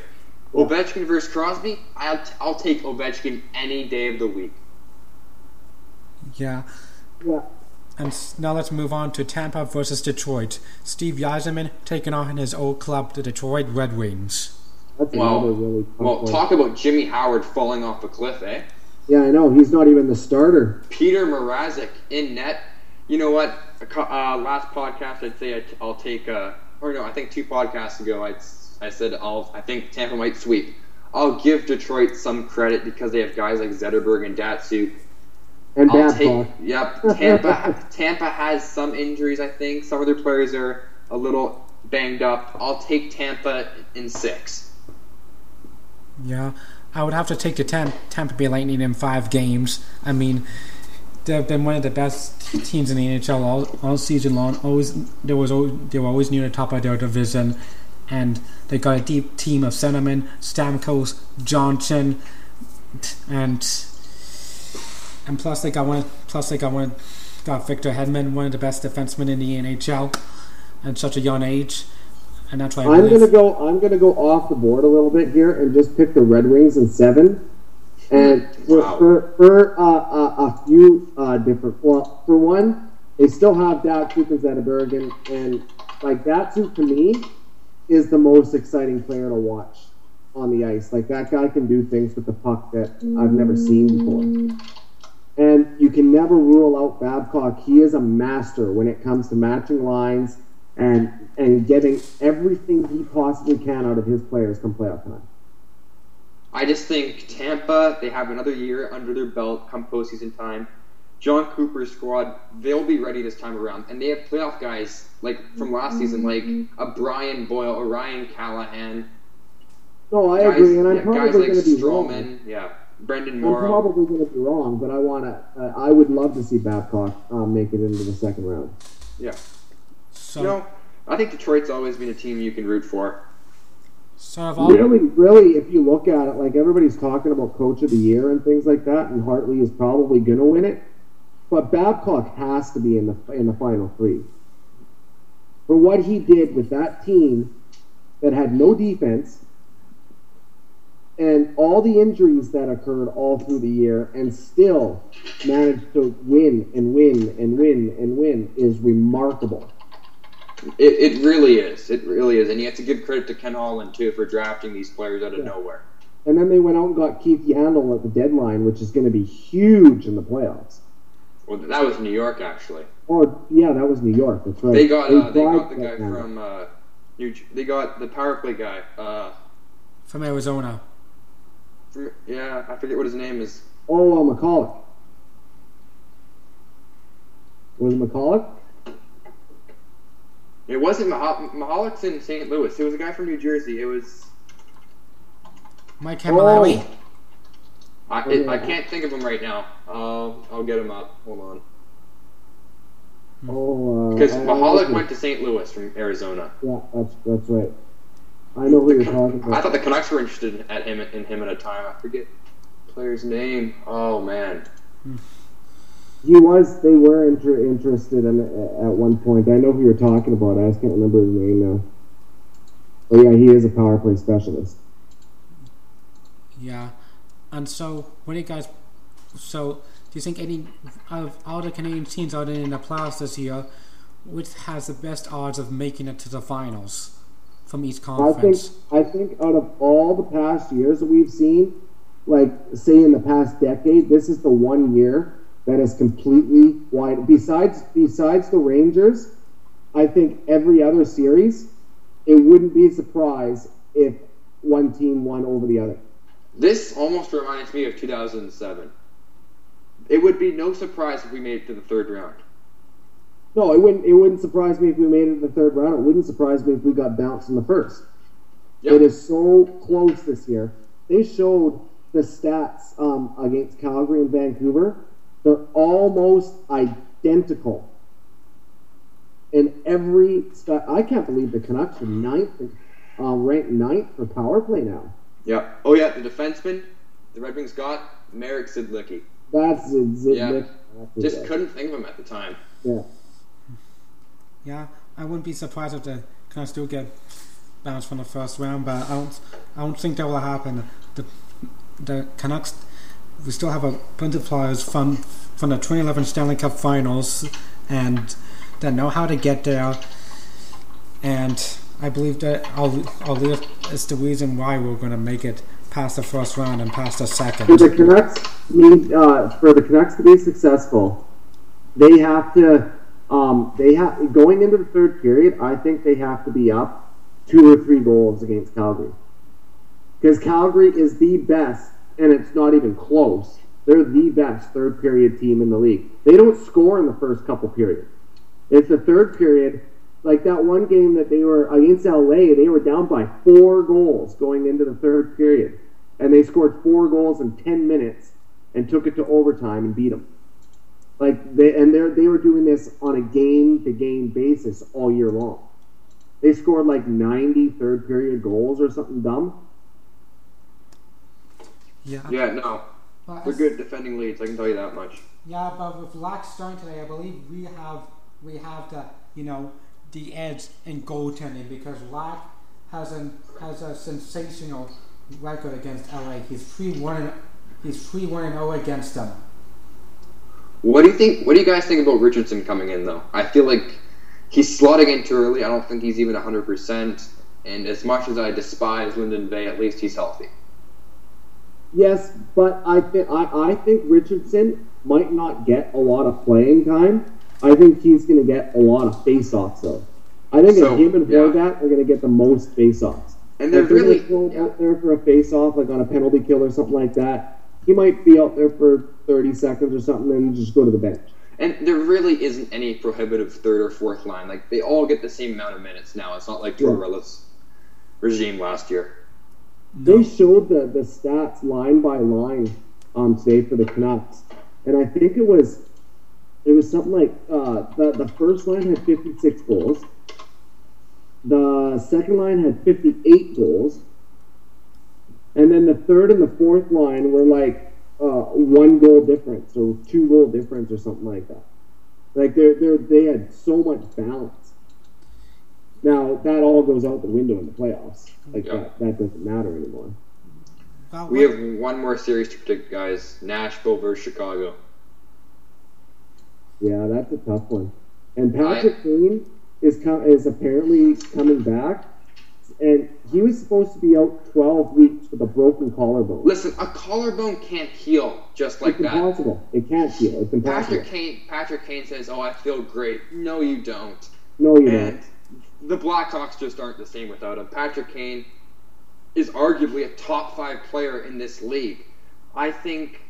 Yeah. Ovechkin versus Crosby, I'll take Ovechkin any day of the week. Yeah. And now let's move on to Tampa versus Detroit. Steve Yzerman taking on his old club, the Detroit Red Wings. Well, talk about Jimmy Howard falling off a cliff, eh? Yeah, I know. He's not even the starter. Peter Mrazek in net. You know what? Last podcast, I'd say I'll take... I think 2 podcasts ago, I said I think Tampa might sweep. I'll give Detroit some credit because they have guys like Zetterberg and Datsuk. And Babcock. Yep. Tampa has some injuries, I think. Some of their players are a little banged up. I'll take Tampa in 6. Yeah. I would have to take the Tampa Bay Lightning in 5 games. I mean, they've been one of the best teams in the NHL all season long. They were always near the top of their division. And they got a deep team of Centerman, Stamkos, Johnson, and plus they got got Victor Hedman, one of the best defensemen in the NHL at such a young age. And that's why I'm gonna go off the board a little bit here and just pick the Red Wings in 7. And for a few different. Well, for one, they still have Datsuk and Zetterberg, and like Datsuk to me is the most exciting player to watch on the ice. Like, that guy can do things with the puck that I've never seen before. And you can never rule out Babcock. He is a master when it comes to matching lines and getting everything he possibly can out of his players come playoff time. I just think Tampa, they have another year under their belt come postseason time. John Cooper's squad, they'll be ready this time around. And they have playoff guys like from last season, like a Brian Boyle, a Ryan Callahan. No, I agree. And I'm probably like going to be Stroman, Brendan Morrow. I'm probably going to be wrong, but I would love to see Babcock make it into the second round. Yeah. So, I think Detroit's always been a team you can root for. Really, if you look at it, like, everybody's talking about Coach of the Year and things like that, and Hartley is probably going to win it, but Babcock has to be in the final 3 for what he did with that team that had no defense. And all the injuries that occurred all through the year and still managed to win and win and win and win is remarkable. It really is. And you have to give credit to Ken Holland, too, for drafting these players out of nowhere. And then they went out and got Keith Yandel at the deadline, which is going to be huge in the playoffs. Well, that was New York, actually. Oh, yeah, that was New York. That's right. They got the guy from... they got the power play guy. From Arizona. Yeah, I forget what his name is. Oh, McCulloch. Was it McCulloch? It wasn't Mahalik in St. Louis. It was a guy from New Jersey. It was... Mike Camilleri. Oh. I can't think of him right now. I'll get him up. Hold on. Because Mahalik went to St. Louis from Arizona. Yeah, that's right. I know who you're talking about. I thought the Canucks were interested in him at a time. I forget the player's name. Oh, man. They were interested in at one point. I know who you're talking about. I just can't remember his name now. Oh, yeah, he is a power play specialist. Yeah. And so, what do you guys... So, do you think any of all the Canadian teams out in the playoffs this year, which has the best odds of making it to the finals? From each conference. I think out of all the past years that we've seen, like, say in the past decade, this is the one year that is completely wide. Besides the Rangers, I think every other series, it wouldn't be a surprise if one team won over the other. This almost reminds me of 2007. It would be no surprise if we made it to the third round. No, it wouldn't surprise me if we made it in the third round. It wouldn't surprise me if we got bounced in the first. Yep. It is so close this year. They showed the stats against Calgary and Vancouver. They're almost identical in every stat. I can't believe the Canucks are ranked 9th for power play now. Yeah. Oh, yeah, the defenseman the Red Wings got, Marek Sidlicki. That's Sidlicki. Yeah. Just couldn't think of him at the time. Yeah, I wouldn't be surprised if the Canucks do get bounced from the first round, but I don't think that will happen. The Canucks, we still have a plenty of players from the 2011 Stanley Cup Finals, and they know how to get there. And I believe that our leader is the reason why we're going to make it past the first round and past the second. For the Canucks to be successful, they have to. Going into the third period, I think they have to be up 2 or 3 goals against Calgary, because Calgary is the best, and it's not even close. They're the best third period team in the league. They don't score in the first couple periods. It's the third period, like that one game that they were against LA. They were down by 4 goals going into the third period, and they scored 4 goals in 10 minutes and took it to overtime and beat them. Like they were doing this on a game-to-game basis all year long. They scored like 90 third-period goals or something dumb. Yeah, no. But we're good defending leads, I can tell you that much. Yeah, but with Lack starting today, I believe we have the edge in goaltending, because Lack has a sensational record against LA. He's 3-1-0 against them. What do you think? What do you guys think about Richardson coming in, though? I feel like he's slotting in too early. I don't think he's even 100%. And as much as I despise Linden Bay, at least he's healthy. Yes, but I think Richardson might not get a lot of playing time. I think he's going to get a lot of face-offs, though. I think him and Horvat are going to get the most face-offs. And they're really out there for a face-off, like on a penalty kill or something like that. He might be out there for 30 seconds or something and just go to the bench. And there really isn't any prohibitive third or fourth line. Like, they all get the same amount of minutes now. It's not like Tortorella's regime last year. They showed the stats line by line today for the Canucks. And I think it was something like the first line had 56 goals. The second line had 58 goals. And then the third and the fourth line were like 1 goal difference or 2 goal difference or something like that. Like they had so much balance. Now that all goes out the window in the playoffs. Like that doesn't matter anymore. We have one more series to predict, guys. Nashville versus Chicago. Yeah, that's a tough one. And Patrick Kane is apparently coming back. And he was supposed to be out 12 weeks with a broken collarbone. Listen, a collarbone can't heal just like that. It's impossible. It can't heal. It's impossible. Patrick Kane says, "Oh, I feel great." No, you don't. No, you don't. And the Blackhawks just aren't the same without him. Patrick Kane is arguably a top 5 player in this league. I think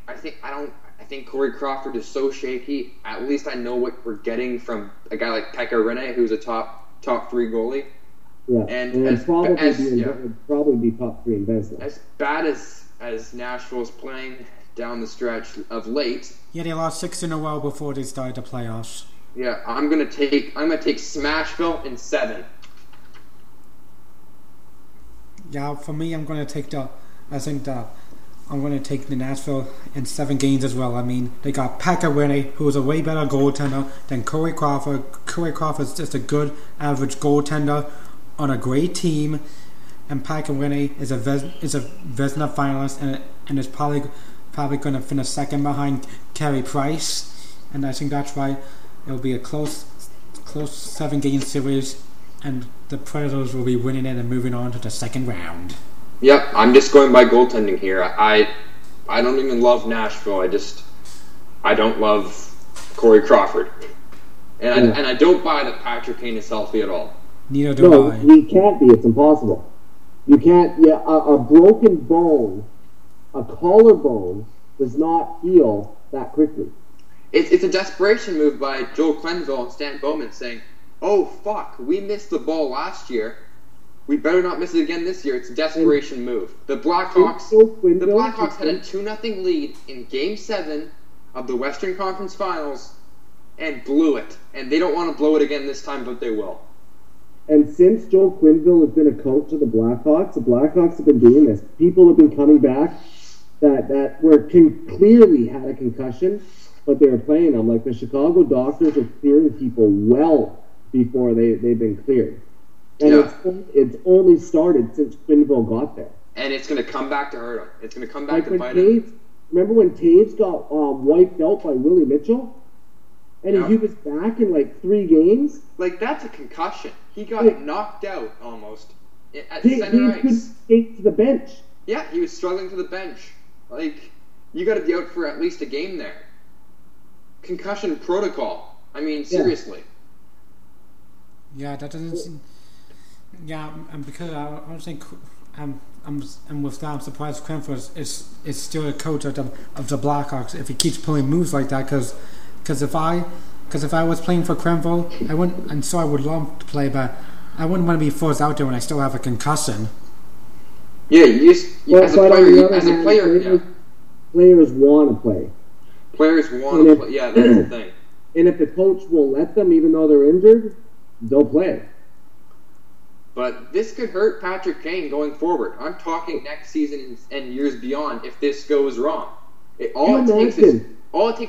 Corey Crawford is so shaky. At least I know what we're getting from a guy like Pekka Rinne, who's a top 3 goalie. Yeah, and it'd probably be top 3 in Vesna. As bad as Nashville's playing down the stretch of late. Yeah, they lost 6 in a row before they started the playoffs. Yeah, I'm gonna take Smashville in 7. Yeah, for me, I'm gonna take the Nashville in 7 games as well. I mean, they got Pekka Rinne, who is a way better goaltender than Corey Crawford. Corey Crawford is just a good average goaltender on a great team, and Pekka Rinne is a Vezina finalist and is probably going to finish second behind Carey Price, and I think that's why it will be a close 7-game series, and the Predators will be winning it and moving on to the second round. Yep, I'm just going by goaltending here. I don't even love Nashville. I don't love Corey Crawford, and I don't buy that Patrick Kane is healthy at all. He can't be. It's impossible. You can't. Yeah, a broken bone, a collarbone, does not heal that quickly. It's a desperation move by Joel Quenneville and Stan Bowman saying, "Oh fuck, we missed the ball last year. We better not miss it again this year." It's a desperation move. The Blackhawks had a 2-0 lead in Game 7 of the Western Conference Finals and blew it, and they don't want to blow it again this time, but they will. And since Joel Quenneville has been a coach of the Blackhawks have been doing this. People have been coming back that were clearly had a concussion but they were playing them. Like, the Chicago doctors are clearing people well before they've been cleared. And it's only started since Quinville got there. And it's going to come back to hurt him. It's going to come back to bite him. Remember when Taves got wiped out by Willie Mitchell? And he was back in, like, 3 games? Like, that's a concussion. He got knocked out, almost, at center ice. He couldn't skate to the bench. Yeah, he was struggling to the bench. Like, you got to be out for at least a game there. Concussion protocol. I mean, seriously. Yeah, that doesn't seem... Yeah, and because I don't think... I'm with that. I'm surprised Quenville is still a coach of the Blackhawks if he keeps pulling moves like that. Because if I was playing for Quenville, I wouldn't. And so I would love to play, but I wouldn't want to be forced out there when I still have a concussion. Yeah, as a player, players want to play. Players want to play. Yeah, that's the thing. And if the coach will let them, even though they're injured, they'll play. But this could hurt Patrick Kane going forward. I'm talking next season and years beyond if this goes wrong. All it takes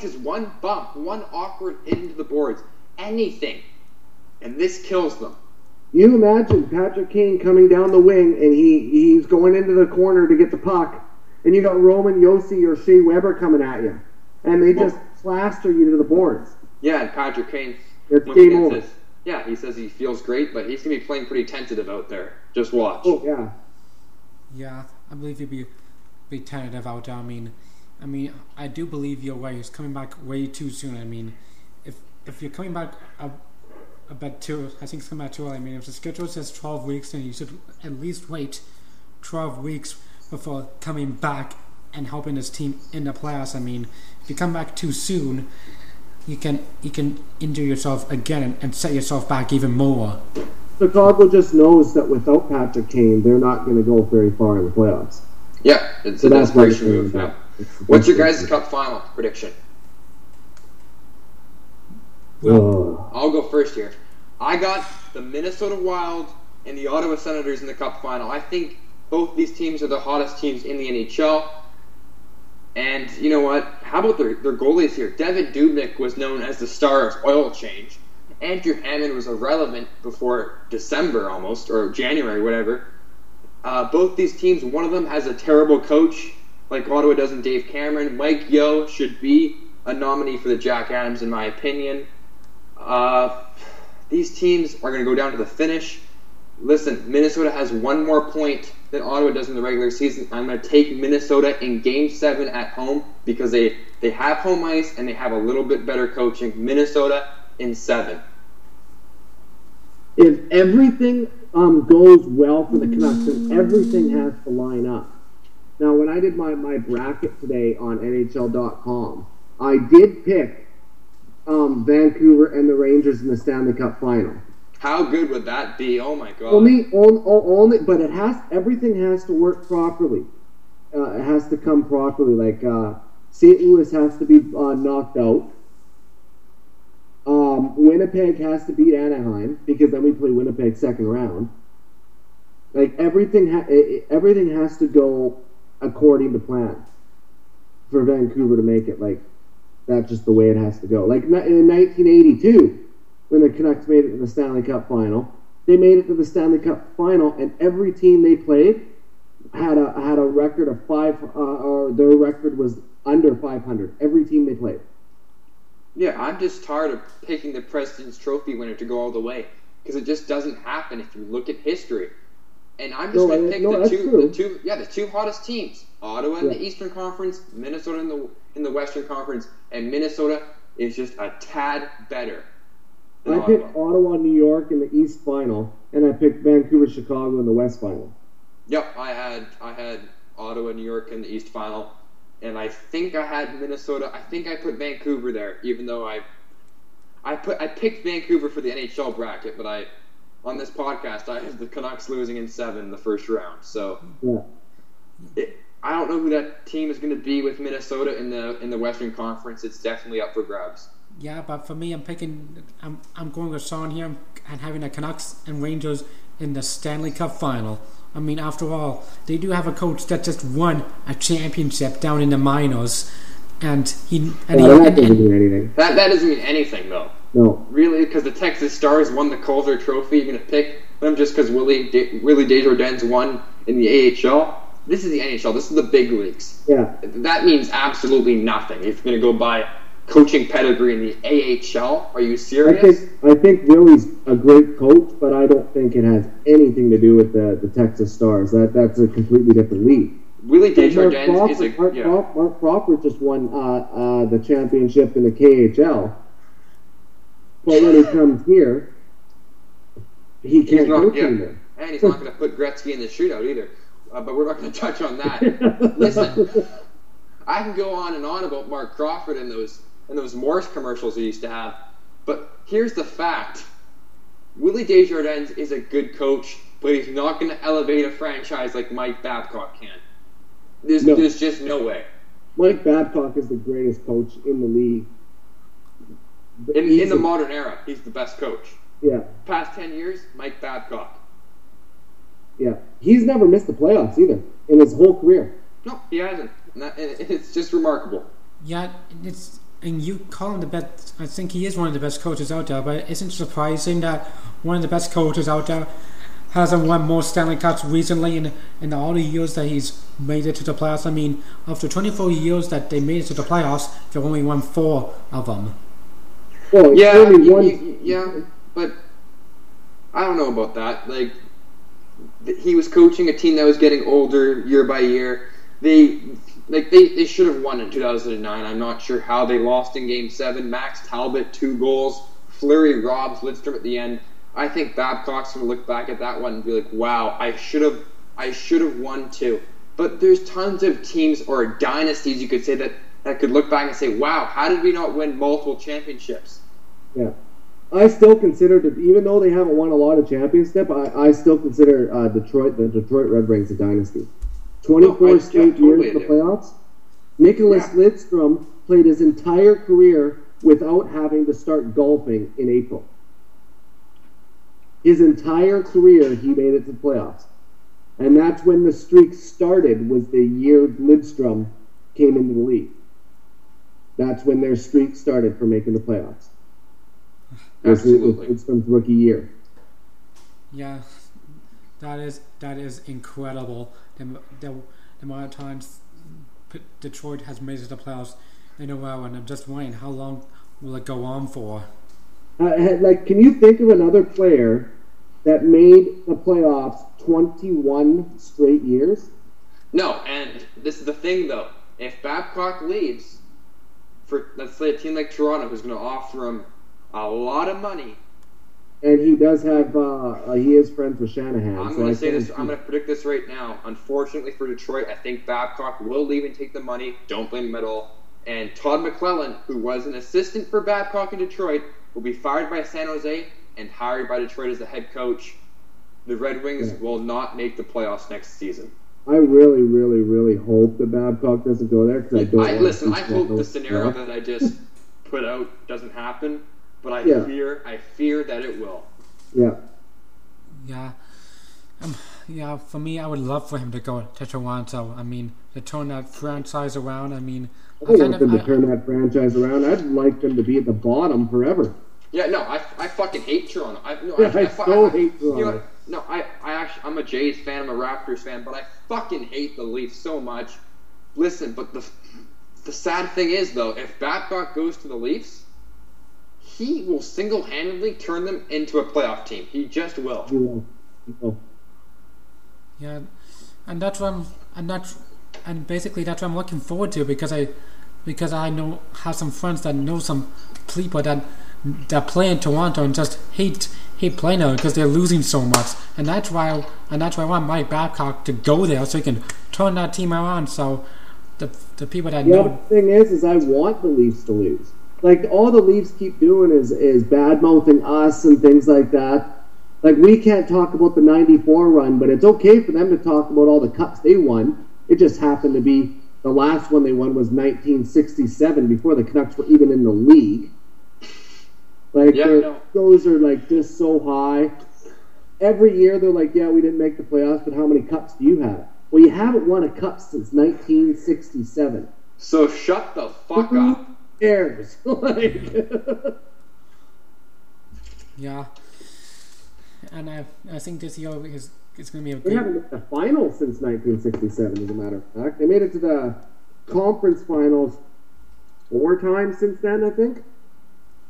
is one bump, one awkward hit into the boards, anything, and this kills them. You imagine Patrick Kane coming down the wing and he's going into the corner to get the puck, and you got Roman Josi or Shea Weber coming at you, and they just plaster you to the boards. Yeah, and Patrick Kane. It's game over. Yeah, he says he feels great, but he's going to be playing pretty tentative out there. Just watch. Oh, yeah. Yeah, I believe he'd be tentative out there. I mean, I do believe you're right. He's coming back way too soon. I mean, if you're coming back a bit too, I think it's coming back too early. I mean, if the schedule says 12 weeks, then you should at least wait 12 weeks before coming back and helping this team in the playoffs. I mean, if you come back too soon... You can injure yourself again and set yourself back even more. Chicago just knows that without Patrick Kane, they're not going to go very far in the playoffs. Yeah, it's a desperation move now. What's your guys' cup final prediction? Well, I'll go first here. I got the Minnesota Wild and the Ottawa Senators in the cup final. I think both these teams are the hottest teams in the NHL. And you know what? How about their goalies here? Devin Dubnyk was known as the star of oil change. Andrew Hammond was irrelevant before December almost, or January, whatever. Both these teams, one of them has a terrible coach, like Ottawa does in Dave Cameron. Mike Yeo should be a nominee for the Jack Adams, in my opinion. These teams are going to go down to the finish. Listen, Minnesota has one more point than Ottawa does in the regular season. I'm going to take Minnesota in Game 7 at home because they have home ice and they have a little bit better coaching. Minnesota in 7. If everything goes well for the Canucks, then everything has to line up. Now, when I did my bracket today on NHL.com, I did pick Vancouver and the Rangers in the Stanley Cup Final. How good would that be? Oh my God! Only, but it has everything has to work properly. It has to come properly. Like St. Louis has to be knocked out. Winnipeg has to beat Anaheim because then we play Winnipeg second round. Like everything has to go according to plan for Vancouver to make it. Like that's just the way it has to go. Like in 1982. When the Canucks made it to the Stanley Cup Final. They made it to the Stanley Cup Final, and every team they played had a record of or their record was under 500. Every team they played. Yeah, I'm just tired of picking the President's Trophy winner to go all the way because it just doesn't happen if you look at history. And I'm just going to pick the two hottest teams: Ottawa in the Eastern Conference, Minnesota in the Western Conference, and Minnesota is just a tad better. I picked Ottawa, New York in the East Final, and I picked Vancouver, Chicago in the West Final. Yep, I had Ottawa, New York in the East Final, and I think I had Minnesota. I think I put Vancouver there, even though I picked Vancouver for the NHL bracket, but on this podcast I had the Canucks losing in 7 in the first round. So I don't know who that team is going to be with Minnesota in the Western Conference. It's definitely up for grabs. Yeah, but for me, I'm going with Sean here and having the Canucks and Rangers in the Stanley Cup Final. I mean, after all, they do have a coach that just won a championship down in the minors. That doesn't mean anything. That doesn't mean anything, though. No. Really? Because the Texas Stars won the Calder Trophy, you're going to pick them just because Willie Desjardins won in the AHL? This is the NHL. This is the big leagues. Yeah. That means absolutely nothing. If you're going to go by coaching pedigree in the AHL, are you serious? I think Willie's a great coach, but I don't think it has anything to do with the Texas Stars. That's a completely different league. Willie Desjardins is a... Mark Crawford just won the championship in the KHL. But when he comes here, he can't coach anymore. And he's not going to put Gretzky in the shootout either. But we're not going to touch on that. Listen, I can go on and on about Mark Crawford and those Morse commercials he used to have. But here's the fact. Willie Desjardins is a good coach, but he's not going to elevate a franchise like Mike Babcock can. There's just no way. Mike Babcock is the greatest coach in the league. In the modern era, he's the best coach. Yeah. Past 10 years, Mike Babcock. Yeah. He's never missed the playoffs either in his whole career. No, he hasn't. It's just remarkable. Yeah, and you call him the best. I think he is one of the best coaches out there, but it isn't surprising that one of the best coaches out there hasn't won more Stanley Cups recently in all the years that he's made it to the playoffs. I mean, after 24 years that they made it to the playoffs, they've only won 4 of them. Well, but I don't know about that. Like, he was coaching a team that was getting older year by year. They should have won in 2009. I'm not sure how they lost in Game 7. Max Talbot, 2 goals. Fleury robs Lidstrom at the end. I think Babcock's going to look back at that one and be like, wow, I should have won too. But there's tons of teams or dynasties you could say that could look back and say, wow, how did we not win multiple championships? Yeah. I still consider, even though they haven't won a lot of championships, I still consider the Detroit Red Wings a dynasty. 24 straight years in the playoffs. Nicholas Lidstrom played his entire career without having to start golfing in April. His entire career, he made it to the playoffs. And that's when the streak started, was the year Lidstrom came into the league. That's when their streak started for making the playoffs. Absolutely. Lidstrom's rookie year. Yeah, that is incredible. The amount of times Detroit has made it to the playoffs in a row, and I'm just wondering, how long will it go on for? Can you think of another player that made the playoffs 21 straight years? No, and this is the thing, though. If Babcock leaves, for, let's say, a team like Toronto, who's going to offer him a lot of money. And he does have, he is friends with Shanahan. I'm going to say this, I'm going to predict this right now. Unfortunately for Detroit, I think Babcock will leave and take the money. Don't blame him at all. And Todd McLellan, who was an assistant for Babcock in Detroit, will be fired by San Jose and hired by Detroit as the head coach. The Red Wings will not make the playoffs next season. I really, really, really hope that Babcock doesn't go there, because I don't. I hope the scenario that I just put out doesn't happen, but I fear that it will. Yeah. Yeah. For me, I would love for him to go to Toronto. I mean, to turn that franchise around. I'd like them to be at the bottom forever. Yeah, no, I fucking hate Toronto. I hate Toronto. You know, no, I'm a Jays fan, I'm a Raptors fan, but I fucking hate the Leafs so much. Listen, but the sad thing is, though, if Babcock goes to the Leafs, he will single-handedly turn them into a playoff team. He just will. He will. He will. Yeah, and that's what I'm looking forward to, because I have some friends that know some people that play in Toronto and just hate playing there because they're losing so much, and that's why I want Mike Babcock to go there so he can turn that team around. So the people that know. Yeah, the thing is I want the Leafs to lose. Like, all the Leafs keep doing is bad mouthing us and things like that. Like, we can't talk about the 94 run, but it's okay for them to talk about all the cups they won. It just happened to be the last one they won was 1967, before the Canucks were even in the league. Like, those are, like, just so high. Every year they're like, yeah, we didn't make the playoffs, but how many cups do you have? Well, you haven't won a cup since 1967. So shut the fuck up. Cares? Like... Yeah. And I think this year is it's going to be a good... They haven't made the final since 1967, as a matter of fact. They made it to the conference finals 4 times since then, I think.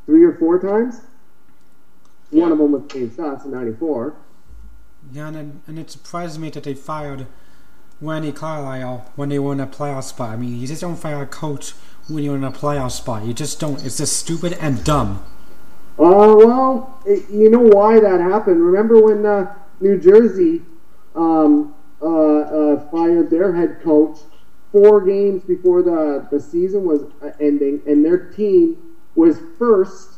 3 or 4 times. Yeah. One of them was Kane Stotts in 94. Yeah, and it surprises me that they fired Randy Carlyle when they were in a playoff spot. I mean, you just don't fire a coach when you're in a playoff spot. You just don't. It's just stupid and dumb. Well, you know why that happened. Remember when New Jersey fired their head coach 4 games before the season was ending, and their team was first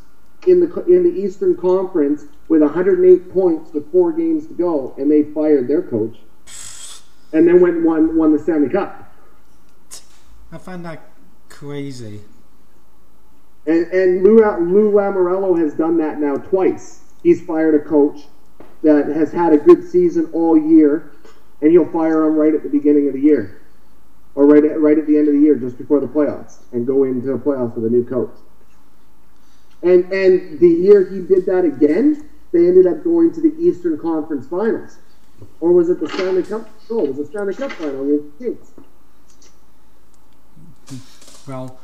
in the Eastern Conference with 108 points with 4 games to go, and they fired their coach, and then went and won the Stanley Cup. I find that crazy. And Lou Lamoriello has done that now twice. He's fired a coach that has had a good season all year, and he'll fire him right at the beginning of the year, or right at the end of the year, just before the playoffs, and go into the playoffs with a new coach. And the year he did that again, they ended up going to the Eastern Conference Finals. Or was it the Stanley Cup? Oh, it was the Stanley Cup Final against the Kings. Well...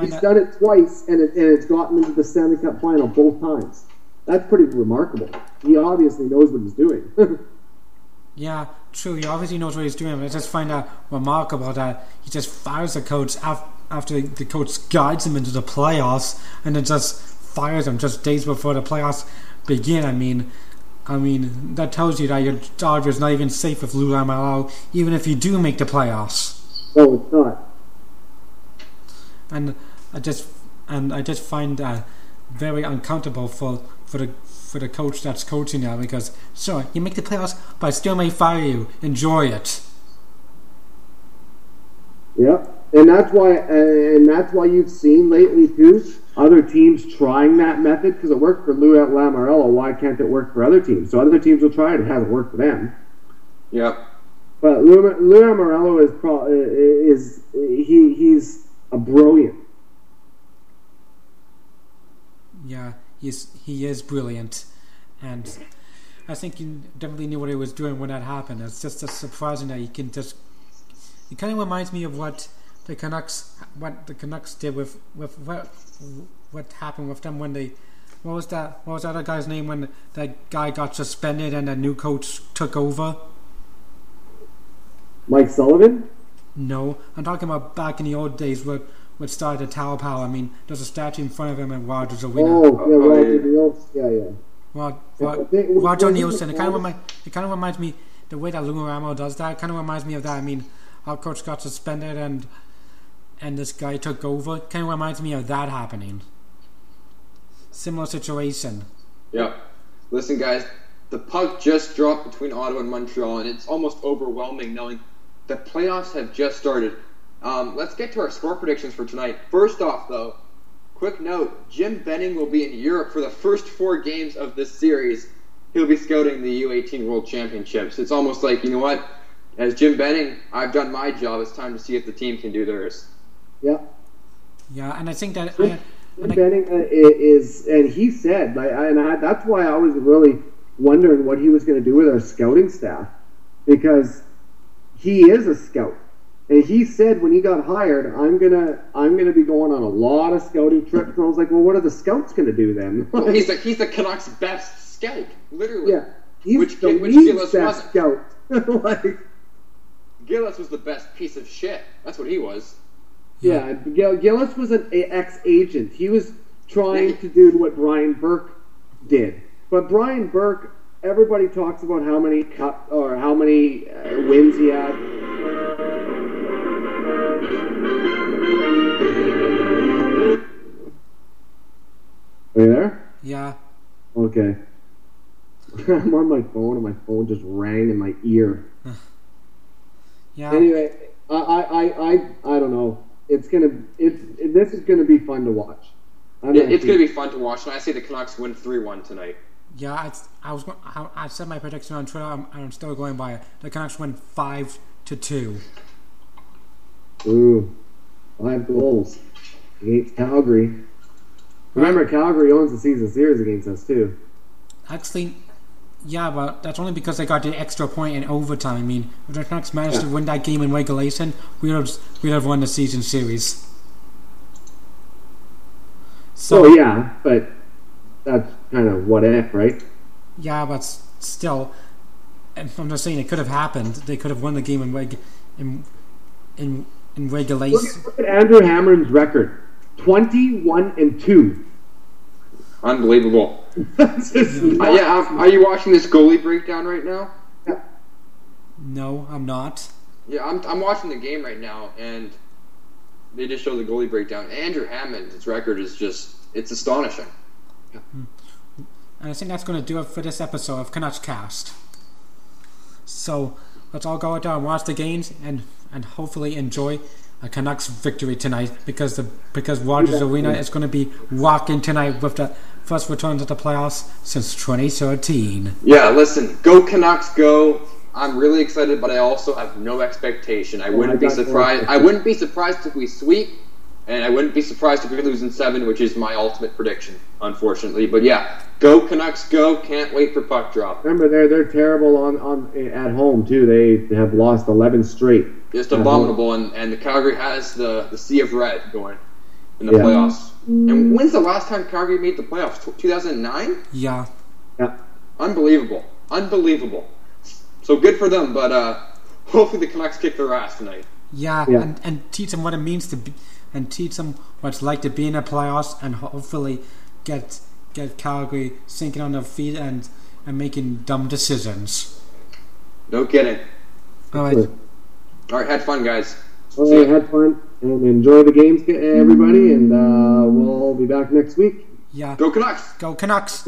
He's done it twice, and it's gotten into the Stanley Cup Final both times. That's pretty remarkable. He obviously knows what he's doing. Yeah, true. He obviously knows what he's doing, but I just find that remarkable that he just fires the coach after the coach guides him into the playoffs, and then just fires him just days before the playoffs begin. I mean that tells you that your Dodgers is not even safe with Lou Lamoriello, even if you do make the playoffs. No, it's not. And I just find that very uncomfortable for the coach that's coaching now, because sure, you make the playoffs, but I still may fire you. Enjoy it. Yep, and that's why you've seen lately too other teams trying that method, because it worked for Lou Lamoriello. Why can't it work for other teams? So other teams will try it. It hasn't worked for them. Yep. But Lou Lamoriello is a brilliant. Yeah, he is brilliant, and I think he definitely knew what he was doing when that happened. It's just surprising that he can just. It kind of reminds me of what the Canucks did with what happened with them when they. What was that other guy's name when that guy got suspended and a new coach took over? Mike Sullivan? No, I'm talking about back in the old days what started the Tower Power. I mean, there's a statue in front of him and Rogers Arena. Roger Nielsen. It kind of reminds me the way that Lou Lamoriello does that. It kind of reminds me of that. I mean, our coach got suspended and this guy took over. It kind of reminds me of that happening. Similar situation. Yeah. Listen, guys, the puck just dropped between Ottawa and Montreal, and it's almost overwhelming knowing the playoffs have just started. Let's get to our score predictions for tonight. First off, though, quick note, Jim Benning will be in Europe for the first 4 games of this series. He'll be scouting the U18 World Championships. It's almost like, you know what, as Jim Benning, I've done my job. It's time to see if the team can do theirs. Yeah. Yeah, and I think that... Jim Benning, that's why I was really wondering what he was going to do with our scouting staff, because... he is a scout, and he said when he got hired, I'm gonna be going on a lot of scouting trips. And I was like, well, what are the scouts gonna do then? Well, he's the Canucks' best scout, literally. Yeah, he's which Gillis wasn't. Scout. Like, Gillis was the best piece of shit. That's what he was. Yeah, Gillis was an ex-agent. He was trying to do what Brian Burke did, but Brian Burke. Everybody talks about how many cup or how many wins he had. Are you there? Yeah. Okay. I'm on my phone, and my phone just rang in my ear. Yeah. Anyway, I don't know. This is gonna be fun to watch. It's gonna be fun to watch, and I say the Canucks win 3-1 tonight. Yeah, I said my prediction on Twitter. I'm still going by it. The Canucks win 5-2. Ooh. 5 goals against Calgary. Remember, Calgary owns the season series against us, too. Actually, yeah, but that's only because they got the extra point in overtime. I mean, if the Canucks managed to win that game in regulation, we would have won the season series. So yeah, but that's kind of what if, right? Yeah, but still, I'm just saying it could have happened. They could have won the game in regulation. Look at Andrew Hamlin's record: 21-2. Unbelievable. Are you watching this goalie breakdown right now? Yeah. No, I'm not. Yeah, I'm watching the game right now, and they just show the goalie breakdown. Andrew Hammond's record is just—it's astonishing. Yeah. And I think that's going to do it for this episode of Canucks Cast. So let's all go out there and watch the games, and hopefully enjoy a Canucks victory tonight, because Rogers Arena is going to be rocking tonight with the first return to the playoffs since 2013. Yeah, listen, go Canucks, go! I'm really excited, but I also have no expectation. I wouldn't be surprised if we sweep, and I wouldn't be surprised if we lose in 7, which is my ultimate prediction, unfortunately. But yeah, go Canucks, go! Can't wait for puck drop. Remember, they're terrible on at home too. They have lost 11 straight. Just abominable, and the Calgary has the sea of red going in the playoffs. And when's the last time Calgary made the playoffs? 2009? Yeah. Unbelievable. So good for them, but hopefully the Canucks kick their ass tonight. Yeah. And teach them what it means to be, and teach them what it's like to be in the playoffs, and hopefully get Calgary sinking on their feet and making dumb decisions. No kidding. All right, had fun, guys. Had fun, and enjoy the games, everybody, and we'll be back next week. Yeah. Go Canucks!